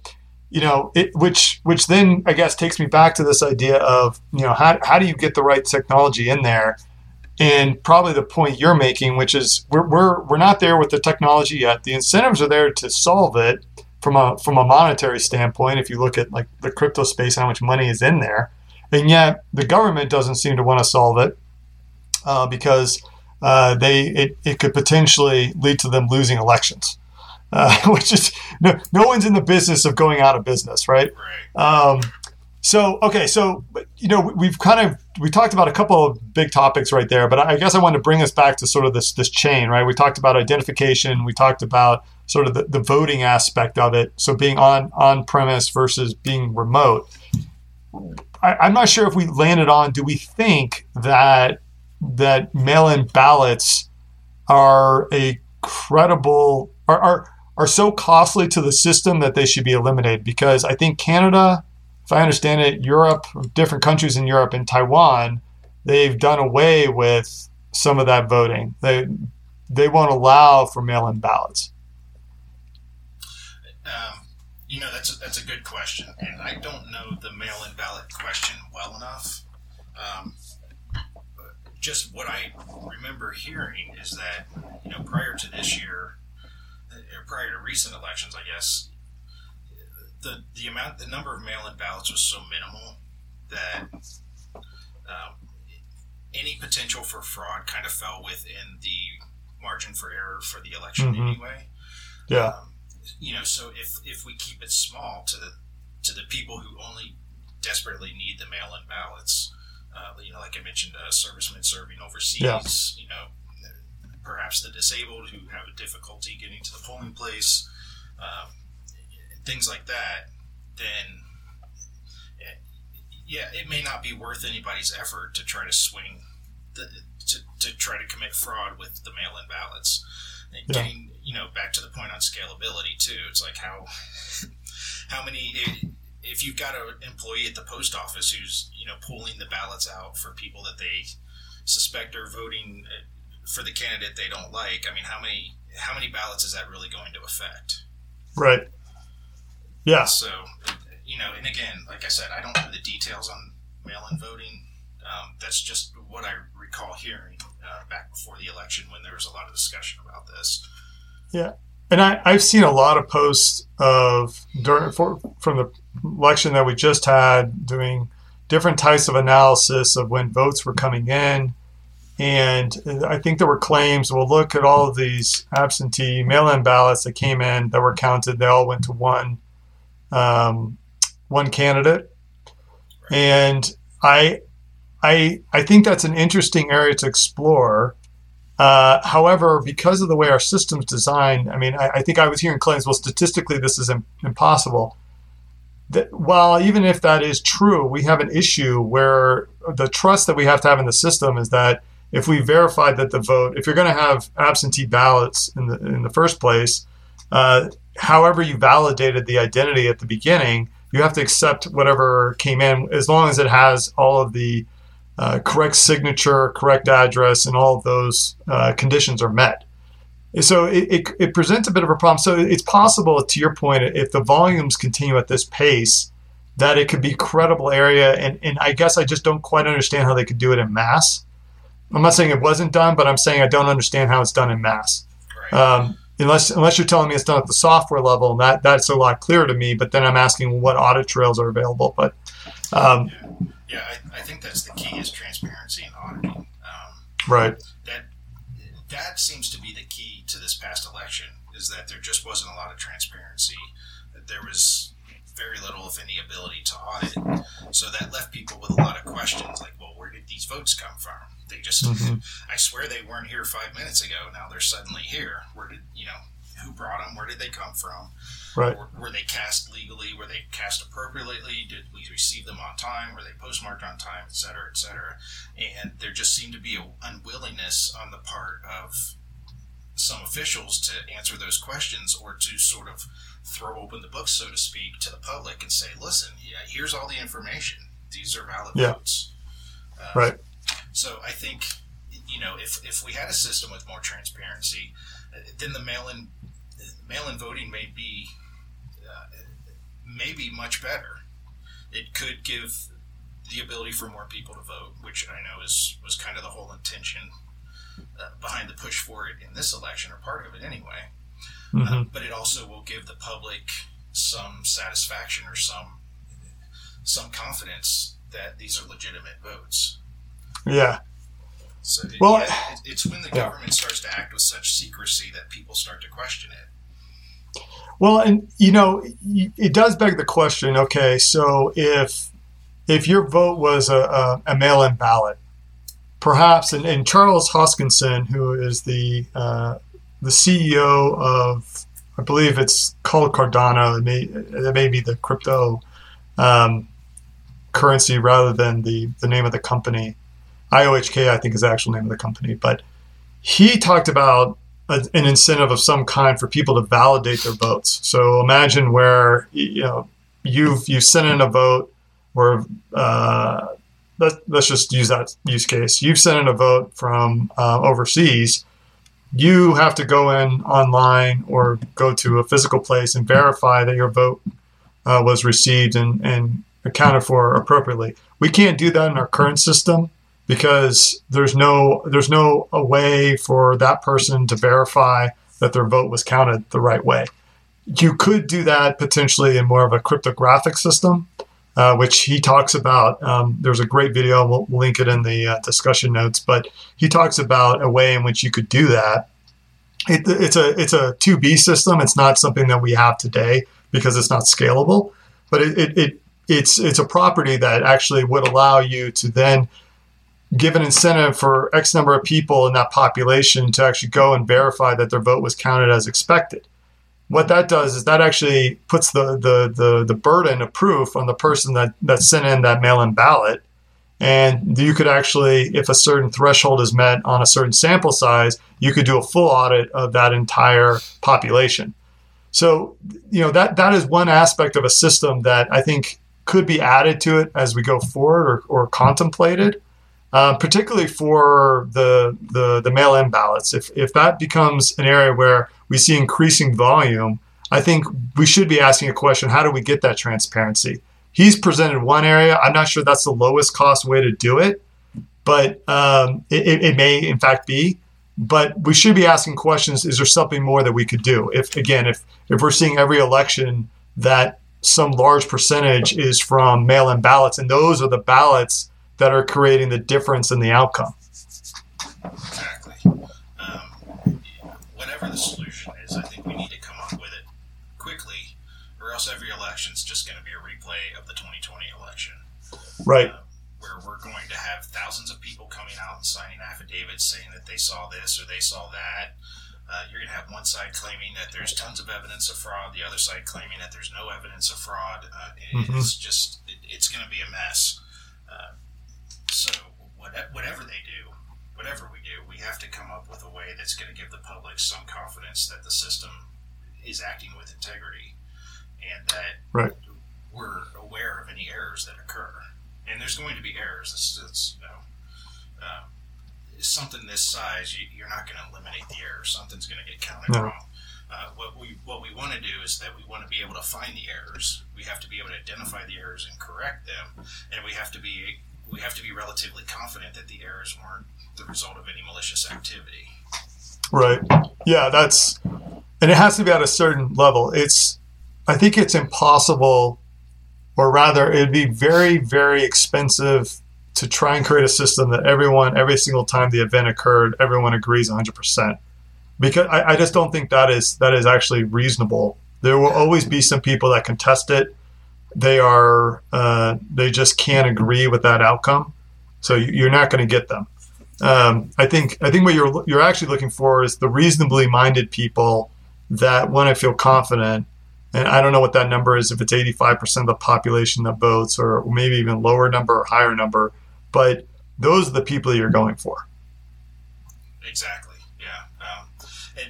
you know, which then I guess takes me back to this idea of, you know, how do you get the right technology in there? And probably the point you're making, which is we're not there with the technology yet. The incentives are there to solve it from a monetary standpoint. If you look at like the crypto space, how much money is in there, and yet the government doesn't seem to want to solve it because it could potentially lead to them losing elections, which is no one's in the business of going out of business, right? So, you know, we talked about a couple of big topics right there, but I guess I want to bring us back to sort of this chain, right? We talked about identification. We talked about sort of the voting aspect of it. So being on premise versus being remote. I'm not sure if we landed on, do we think that mail-in ballots are so costly to the system that they should be eliminated? Because I think Canada, if I understand it, Europe, different countries in Europe and Taiwan, they've done away with some of that voting. They won't allow for mail-in ballots. You know, that's a good question, and I don't know the mail-in ballot question well enough. Just what I remember hearing is that, you know, prior to this year, or prior to recent elections, I guess, the number of mail-in ballots was so minimal that any potential for fraud kind of fell within the margin for error for the election anyway. Yeah. You know, so if we keep it small to the people who only desperately need the mail-in ballots, you know, like I mentioned, servicemen serving overseas, You know, perhaps the disabled who have a difficulty getting to the polling place, things like that, then it may not be worth anybody's effort to try to swing to try to commit fraud with the mail-in ballots. And getting, you know, back to the point on scalability too, it's like how many, if you've got an employee at the post office who's, you know, pulling the ballots out for people that they suspect are voting for the candidate they don't like, I mean, how many ballots is that really going to affect? Right. Yeah. So, you know, and again, like I said, I don't know the details on mail-in voting. That's just what I recall hearing back before the election when there was a lot of discussion about this. Yeah. And I've seen a lot of posts from the election that we just had doing different types of analysis of when votes were coming in. And I think there were claims, well, look at all of these absentee mail-in ballots that came in that were counted. They all went to one candidate. Right. And I think that's an interesting area to explore. However, because of the way our system's designed, I mean, I think I was hearing claims, well, statistically, this is impossible. Well, even if that is true, we have an issue where the trust that we have to have in the system is that if we verify that the vote, if you're going to have absentee ballots in the first place, however you validated the identity at the beginning, you have to accept whatever came in, as long as it has all of the correct signature, correct address, and all of those conditions are met. So it presents a bit of a problem. So it's possible, to your point, if the volumes continue at this pace, that it could be a credible area. And I guess I just don't quite understand how they could do it in mass. I'm not saying it wasn't done, but I'm saying I don't understand how it's done in mass. Right. Unless you're telling me it's done at the software level, and that's a lot clearer to me. But then I'm asking what audit trails are available. But I think that's the key, is transparency and auditing. Right. That seems to be the key to this past election, is that there just wasn't a lot of transparency. That there was very little, if any, ability to audit. So that left people with a lot of questions, like, well, where did these votes come from? They just, I swear they weren't here 5 minutes ago. Now they're suddenly here. Where did, who brought them? Where did they come from? Right. Were they cast legally? Were they cast appropriately? Did we receive them on time? Were they postmarked on time, et cetera, et cetera? And there just seemed to be an unwillingness on the part of some officials to answer those questions, or to sort of throw open the book, so to speak, to the public and say, listen, here's all the information. These are valid votes. Right. So I think, if we had a system with more transparency, then the mail-in voting may be much better. It could give the ability for more people to vote, which I know was kind of the whole intention behind the push for it in this election, or part of it anyway. But it also will give the public some satisfaction, or some confidence that these are legitimate votes. Yeah. So it's when the government starts to act with such secrecy that people start to question it. Well, and it does beg the question. Okay, so if your vote was a mail-in ballot, perhaps, and Charles Hoskinson, who is the CEO of, I believe it's called Cardano. It may be the crypto currency rather than the name of the company. IOHK, I think, is the actual name of the company. But he talked about an incentive of some kind for people to validate their votes. So imagine where you sent in a vote, or let's just use that use case. You've sent in a vote from overseas. You have to go in online or go to a physical place and verify that your vote was received and accounted for appropriately. We can't do that in our current system, because there's no way for that person to verify that their vote was counted the right way. You could do that potentially in more of a cryptographic system, which he talks about. There's a great video, we'll link it in the discussion notes, but he talks about a way in which you could do that. It's a 2B system. It's not something that we have today because it's not scalable, but it's a property that actually would allow you to then give an incentive for X number of people in that population to actually go and verify that their vote was counted as expected. What that does is that actually puts the burden of proof on the person that sent in that mail-in ballot. And you could actually, if a certain threshold is met on a certain sample size, you could do a full audit of that entire population. So, that is one aspect of a system that I think could be added to it as we go forward, or contemplated. Particularly for the mail-in ballots. If that becomes an area where we see increasing volume, I think we should be asking a question: how do we get that transparency? He's presented one area. I'm not sure that's the lowest cost way to do it, but it may in fact be. But we should be asking questions: is there something more that we could do? If we're seeing every election that some large percentage is from mail-in ballots, and those are the ballots that are creating the difference in the outcome. Exactly. Whatever the solution is, I think we need to come up with it quickly, or else every election is just going to be a replay of the 2020 election. Right. Where we're going to have thousands of people coming out and signing affidavits saying that they saw this or they saw that. You're going to have one side claiming that there's tons of evidence of fraud, the other side claiming that there's no evidence of fraud. It's just, it's going to be a mess. So whatever we do, we have to come up with a way that's going to give the public some confidence that the system is acting with integrity, and that we're aware of any errors that occur. And there's going to be errors. This is, something this size, you're not going to eliminate the error. Something's going to get counted wrong. What we want to do is that we want to be able to find the errors. We have to be able to identify the errors and correct them, and we have to be relatively confident that the errors weren't the result of any malicious activity. Right. Yeah, and it has to be at a certain level. I think it's impossible, or rather it'd be very, very expensive to try and create a system that every single time the event occurred, everyone agrees 100%. Because I just don't think that is actually reasonable. There will always be some people that contest it. They just can't agree with that outcome. So you're not going to get them. I think what you're actually looking for is the reasonably minded people that want to feel confident. And I don't know what that number is, if it's 85% of the population that votes, or maybe even lower number or higher number. But those are the people you're going for. Exactly. Yeah.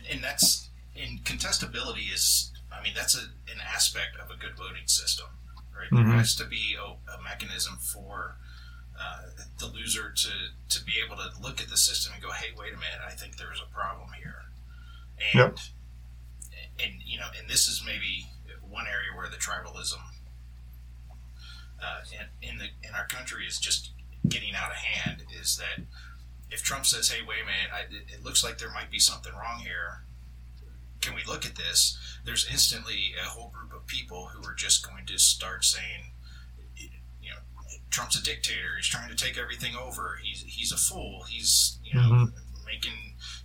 And that's, and contestability is, I mean, that's an aspect of a good voting system, right? Mm-hmm. There has to be a mechanism for the loser to be able to look at the system and go, hey, wait a minute, I think there's a problem here. And and this is maybe one area where the tribalism in our country is just getting out of hand, is that if Trump says, hey, wait a minute, it looks like there might be something wrong here, can we look at this? There's instantly a whole group of people who are just going to start saying, Trump's a dictator, he's trying to take everything over, he's a fool, he's, mm-hmm.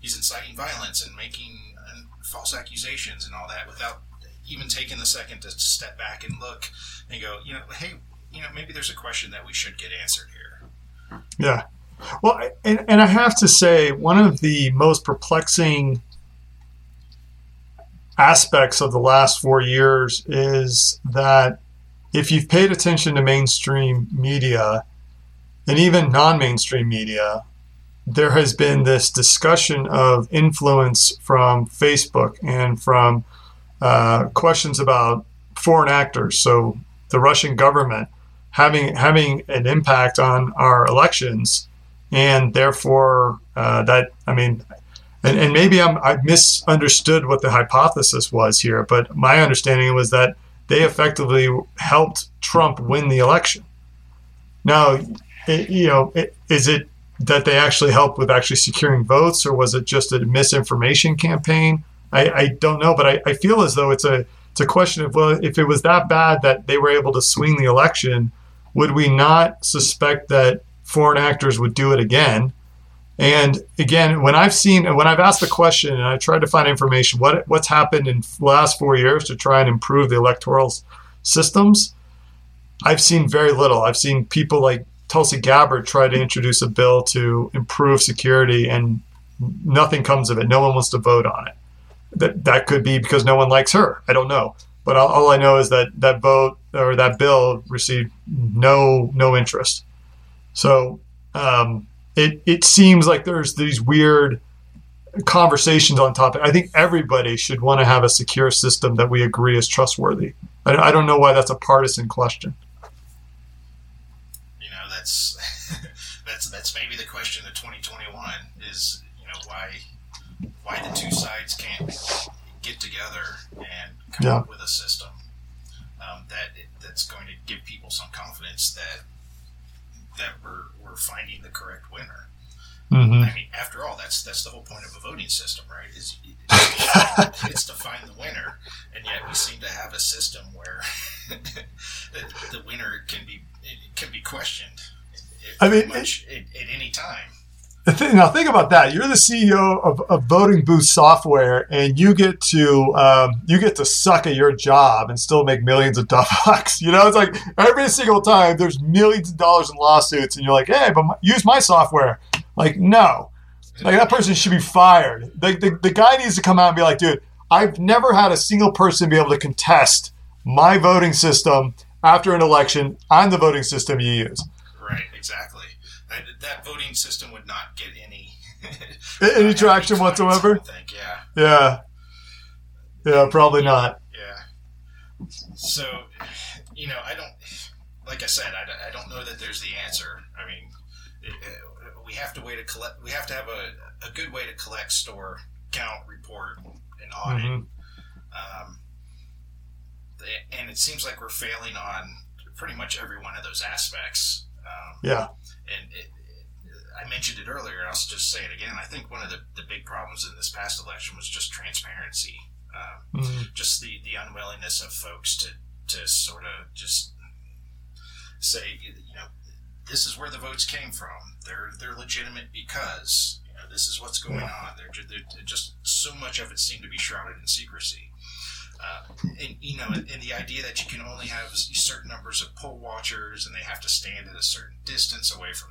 He's inciting violence and making false accusations and all that, without even taking the second to step back and look and go, hey, maybe there's a question that we should get answered here. Yeah. Well, and I have to say, one of the most perplexing aspects of the last 4 years is that if you've paid attention to mainstream media and even non-mainstream media, there has been this discussion of influence from Facebook and from questions about foreign actors. So the Russian government having an impact on our elections, and therefore and maybe I misunderstood what the hypothesis was here, but my understanding was that they effectively helped Trump win the election. Now, is it that they actually helped with actually securing votes, or was it just a misinformation campaign? I don't know, but I feel as though it's a question of, well, if it was that bad that they were able to swing the election, would we not suspect that foreign actors would do it again? And again, when I've asked the question and I tried to find information, what's happened in the last 4 years to try and improve the electoral systems, I've seen very little. I've seen people like Tulsi Gabbard tried to introduce a bill to improve security, and nothing comes of it. No one wants to vote on it. That could be because no one likes her. I don't know. But all I know is that vote or that bill received no interest. So it seems like there's these weird conversations on topic. I think everybody should want to have a secure system that we agree is trustworthy. I don't know why that's a partisan question. That's maybe the question of 2021 is, why the two sides can't get together and come up with a system that's going to give people some confidence that we're finding the correct winner. Mm-hmm. I mean, after all, that's the whole point of a voting system, right? Is it's to find the winner, and yet we seem to have a system where the winner can be questioned. At any time. Now think about that. You're the CEO of Voting Booth Software, and you get to suck at your job and still make millions of bucks. It's like every single time there's millions of dollars in lawsuits, and you're like, hey, but use my software. Like, no, like that person should be fired. The guy needs to come out and be like, dude, I've never had a single person be able to contest my voting system after an election on the voting system you use. Right, exactly. That voting system would not get any traction whatsoever. I think, yeah, probably not. Yeah. So, I don't know that there's the answer. I mean, we have to way to collect. We have to have a good way to collect, store, count, report, and audit. Mm-hmm. And it seems like we're failing on pretty much every one of those aspects. Yeah. And I mentioned it earlier, and I'll just say it again. I think one of the big problems in this past election was just transparency. Just the unwillingness of folks to sort of just say, you know, this is where the votes came from. They're legitimate because, you know, this is what's going on. They're just so much of it seemed to be shrouded in secrecy. And, you know, and the idea that you can only have certain numbers of poll watchers and they have to stand at a certain distance away from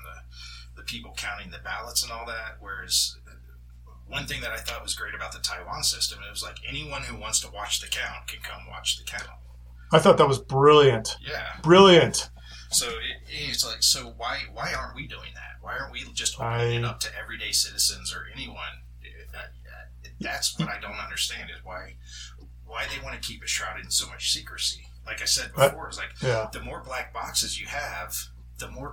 the people counting the ballots and all that. Whereas one thing that I thought was great about the Taiwan system, it was like anyone who wants to watch the count can come watch the count. I thought that was brilliant. Yeah. Brilliant. So it's like, so why aren't we doing that? Why aren't we just opening it up to everyday citizens or anyone? That's what I don't understand is why they want to keep it shrouded in so much secrecy. Like I said before, it's like the more black boxes you have, the more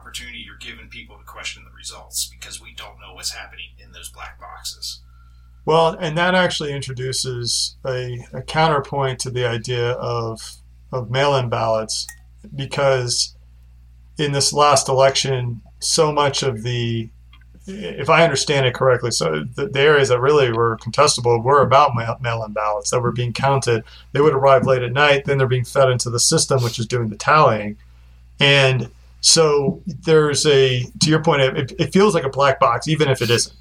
opportunity you're giving people to question the results because we don't know what's happening in those black boxes. Well, and that actually introduces a counterpoint to the idea of mail-in ballots, because in this last election, so much of the, if I understand it correctly, so the areas that really were contestable were about mail-in ballots that were being counted. They would arrive late at night, then they're being fed into the system, which is doing the tallying. And so there's to your point, it feels like a black box, even if it isn't.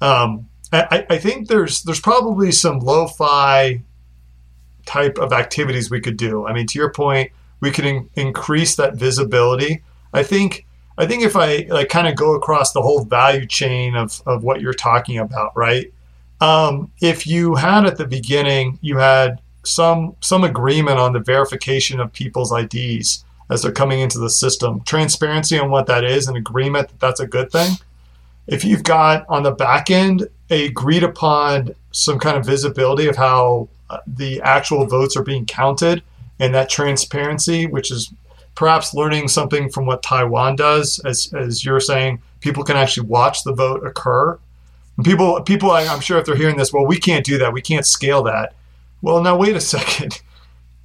I think there's probably some lo-fi type of activities we could do. I mean, to your point, we could increase that visibility. I think if I like kind of go across the whole value chain of what you're talking about, right? If you had at the beginning, you had some agreement on the verification of people's IDs as they're coming into the system, transparency on what that is, and agreement that that's a good thing. If you've got on the back end agreed upon some kind of visibility of how the actual votes are being counted and that transparency, which is perhaps learning something from what Taiwan does, as you're saying, people can actually watch the vote occur. And people, I'm sure if they're hearing this, well, we can't do that. We can't scale that. Well, now wait a second.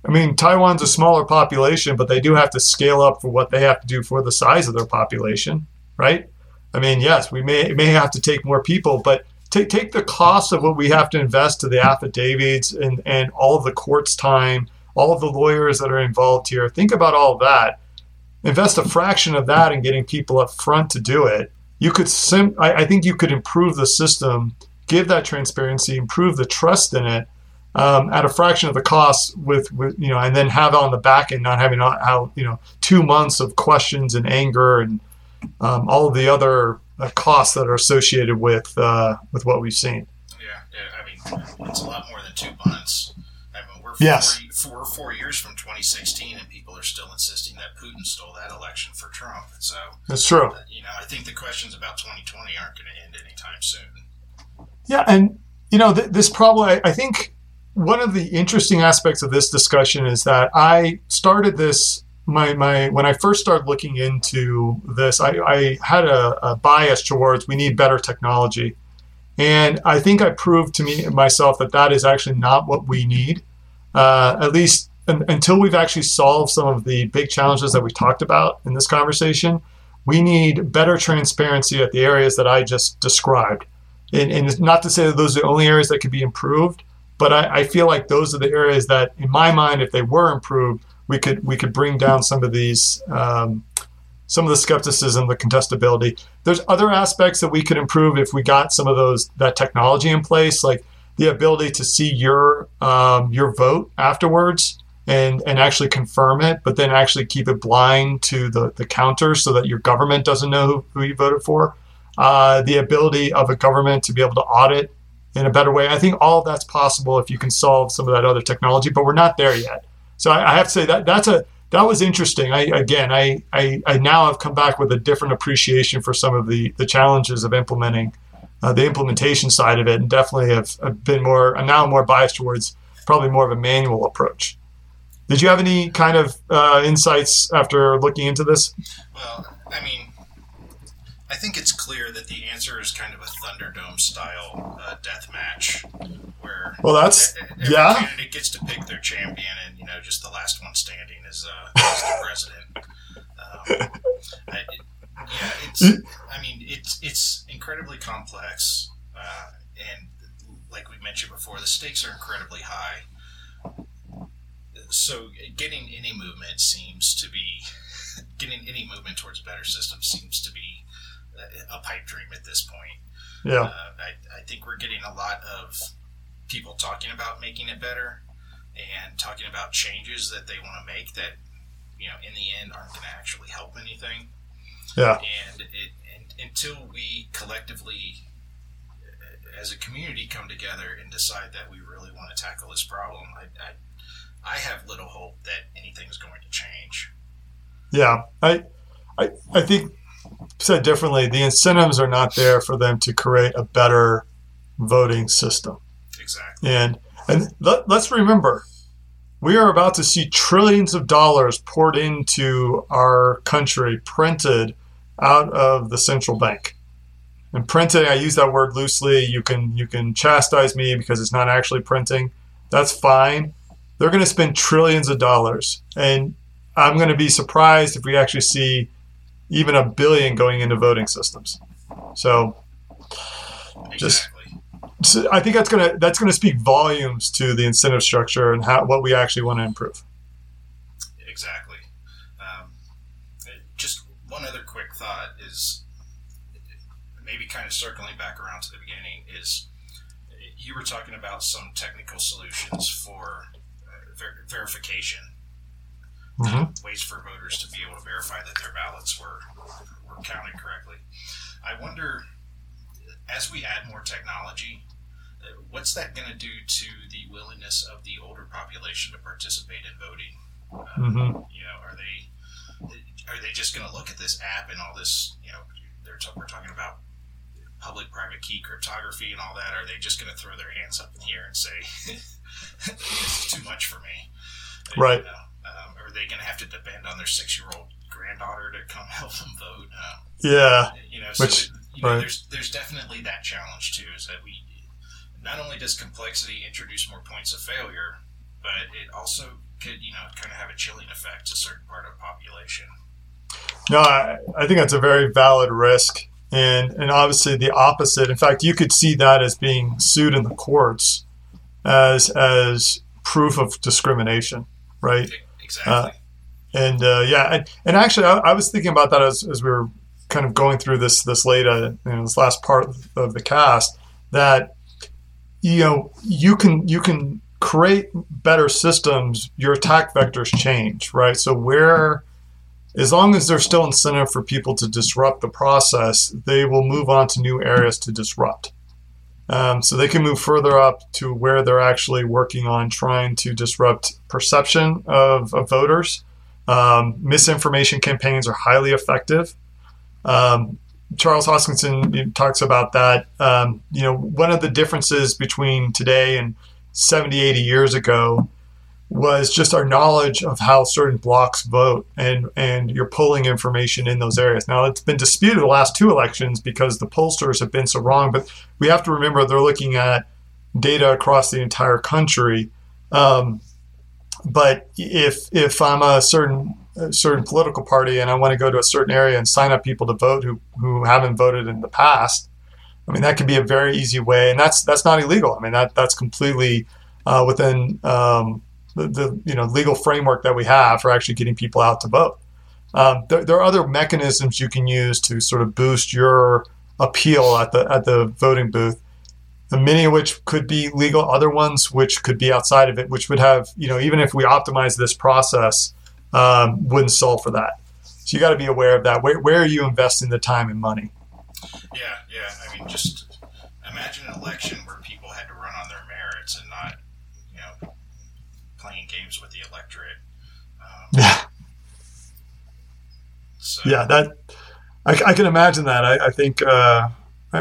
I mean, Taiwan's a smaller population, but they do have to scale up for what they have to do for the size of their population, right? I mean, yes, we may have to take more people, but take the cost of what we have to invest to the affidavits and all of the court's time, all of the lawyers that are involved here. Think about all of that. Invest a fraction of that in getting people up front to do it. You could I think you could improve the system, give that transparency, improve the trust in it, at a fraction of the cost with you know, and then have on the back end not having out, you know, 2 months of questions and anger and all of the other costs that are associated with what we've seen. Yeah, I mean, it's a lot more than 2 months. I mean, we're four years from 2016, and people are still insisting that Putin stole that election for Trump. So that's true. You know, I think the questions about 2020 aren't going to end anytime soon. Yeah, and you know, this probably, I think. One of the interesting aspects of this discussion is that I started this, when I first started looking into this, I had a bias towards we need better technology. And I think I proved to myself that is actually not what we need, at least until we've actually solved some of the big challenges that we talked about in this conversation. We need better transparency at the areas that I just described. And not to say that those are the only areas that could be improved, but I feel like those are the areas that, in my mind, if they were improved, we could bring down some of these, some of the skepticism, the contestability. There's other aspects that we could improve if we got some of that technology in place, like the ability to see your vote afterwards and actually confirm it, but then actually keep it blind to the counter so that your government doesn't know who you voted for. The ability of a government to be able to audit in a better way. I think all of that's possible if you can solve some of that other technology, but we're not there yet. So I have to say that was interesting. I now have come back with a different appreciation for some of the challenges of implementing the implementation side of it, and definitely have been I'm now more biased towards probably more of a manual approach. Did you have any kind of insights after looking into this? Well, I mean, I think it's clear that the answer is kind of a Thunderdome-style death match, where every candidate gets to pick their champion, and you know, just the last one standing is the president. It's incredibly complex, and like we mentioned before, the stakes are incredibly high. So getting any movement towards a better system seems to be a pipe dream at this point. Yeah, I think we're getting a lot of people talking about making it better and talking about changes that they want to make that, you know, in the end aren't going to actually help anything. Yeah, and until we collectively, as a community, come together and decide that we really want to tackle this problem, I have little hope that anything's going to change. Yeah, I think, said differently, the incentives are not there for them to create a better voting system. Exactly. And let's remember, we are about to see trillions of dollars poured into our country, printed out of the central bank. And printing, I use that word loosely. You can chastise me because it's not actually printing. That's fine. They're going to spend trillions of dollars, and I'm going to be surprised if we actually see even $1 billion going into voting systems. So, so I think that's going to speak volumes to the incentive structure and what we actually want to improve. Exactly. Just one other quick thought is maybe kind of circling back around to the beginning is you were talking about some technical solutions for verification. Mm-hmm. Ways for voters to be able to verify that their ballots were counted correctly. I wonder, as we add more technology, what's that going to do to the willingness of the older population to participate in voting? You know, are they just going to look at this app and all this? You know, we're talking about public-private key cryptography and all that. Are they just going to throw their hands up in the air and say, "This is too much for me"? Right. You know? Are they going to have to depend on their 6-year-old granddaughter to come help them vote? There's definitely that challenge too. Is that we not only does complexity introduce more points of failure, but it also could, you know, kind of have a chilling effect to a certain part of the population. No, I think that's a very valid risk, and obviously the opposite. In fact, you could see that as being sued in the courts as proof of discrimination, right? Exactly. And actually, I was thinking about that as we were kind of going through this later, you know, this last part of the cast, that, you know, you can create better systems. Your attack vectors change, right? So as long as there's still incentive for people to disrupt the process, they will move on to new areas to disrupt. So they can move further up to where they're actually working on trying to disrupt perception of voters. Misinformation campaigns are highly effective. Charles Hoskinson talks about that. You know, one of the differences between today and 70, 80 years ago was just our knowledge of how certain blocks vote, and you're pulling information in those areas. Now, it's been disputed the last two elections because the pollsters have been so wrong, but we have to remember they're looking at data across the entire country. But if I'm a certain political party and I want to go to a certain area and sign up people to vote who haven't voted in the past, I mean, that could be a very easy way, and that's not illegal. I mean, that's completely within the you know, legal framework that we have for actually getting people out to vote. There are other mechanisms you can use to sort of boost your appeal at the voting booth, many of which could be legal, other ones which could be outside of it, which would have, you know, even if we optimize this process, wouldn't solve for that. So you got to be aware of that. Where are you investing the time and money? Yeah. I mean, just imagine an election where people had to run on their merits and not, you know, playing games with the electorate. I can imagine that. I think I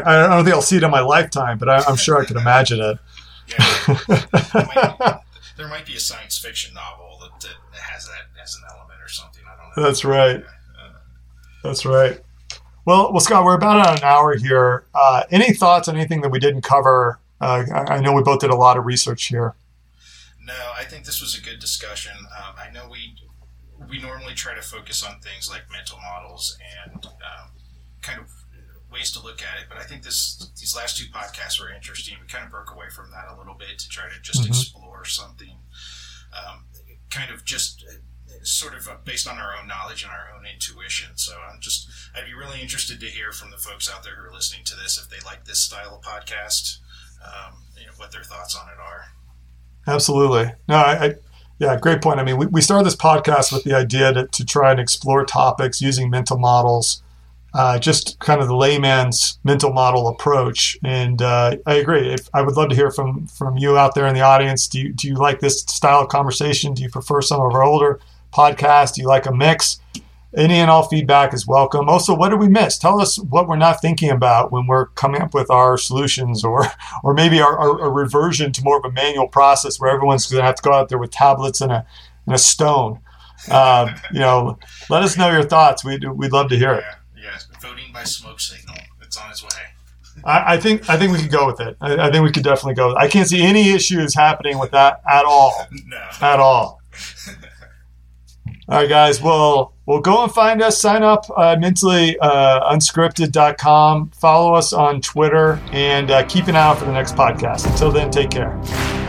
don't think I'll see it in my lifetime, but I'm sure I can imagine it. Yeah, there might be a science fiction novel that has that as an element or something. I don't know. That's right. Well, Scott, we're about on an hour here. Any thoughts on anything that we didn't cover? I know we both did a lot of research here. No, I think this was a good discussion. I know we normally try to focus on things like mental models and kind of ways to look at it, but I think these last two podcasts were interesting. We kind of broke away from that a little bit to try to just explore something kind of just sort of based on our own knowledge and our own intuition. So I'd be really interested to hear from the folks out there who are listening to this, if they like this style of podcast, what their thoughts on it are. Absolutely. No, yeah, great point. I mean, we started this podcast with the idea to try and explore topics using mental models, just kind of the layman's mental model approach. And I agree. I would love to hear from you out there in the audience. Do you like this style of conversation? Do you prefer some of our older podcasts? Do you like a mix? Any and all feedback is welcome. Also, what did we miss? Tell us what we're not thinking about when we're coming up with our solutions, or maybe our reversion to more of a manual process where everyone's going to have to go out there with tablets and a stone. Let us know your thoughts. We'd love to hear it. Yeah. Voting by smoke signal. It's on its way. I think we could go with it. I think we could definitely go with it. I can't see any issues happening with that at all. No. At all. All right, guys. Well, go and find us. Sign up at mentallyunscripted.com. Follow us on Twitter and keep an eye out for the next podcast. Until then, take care.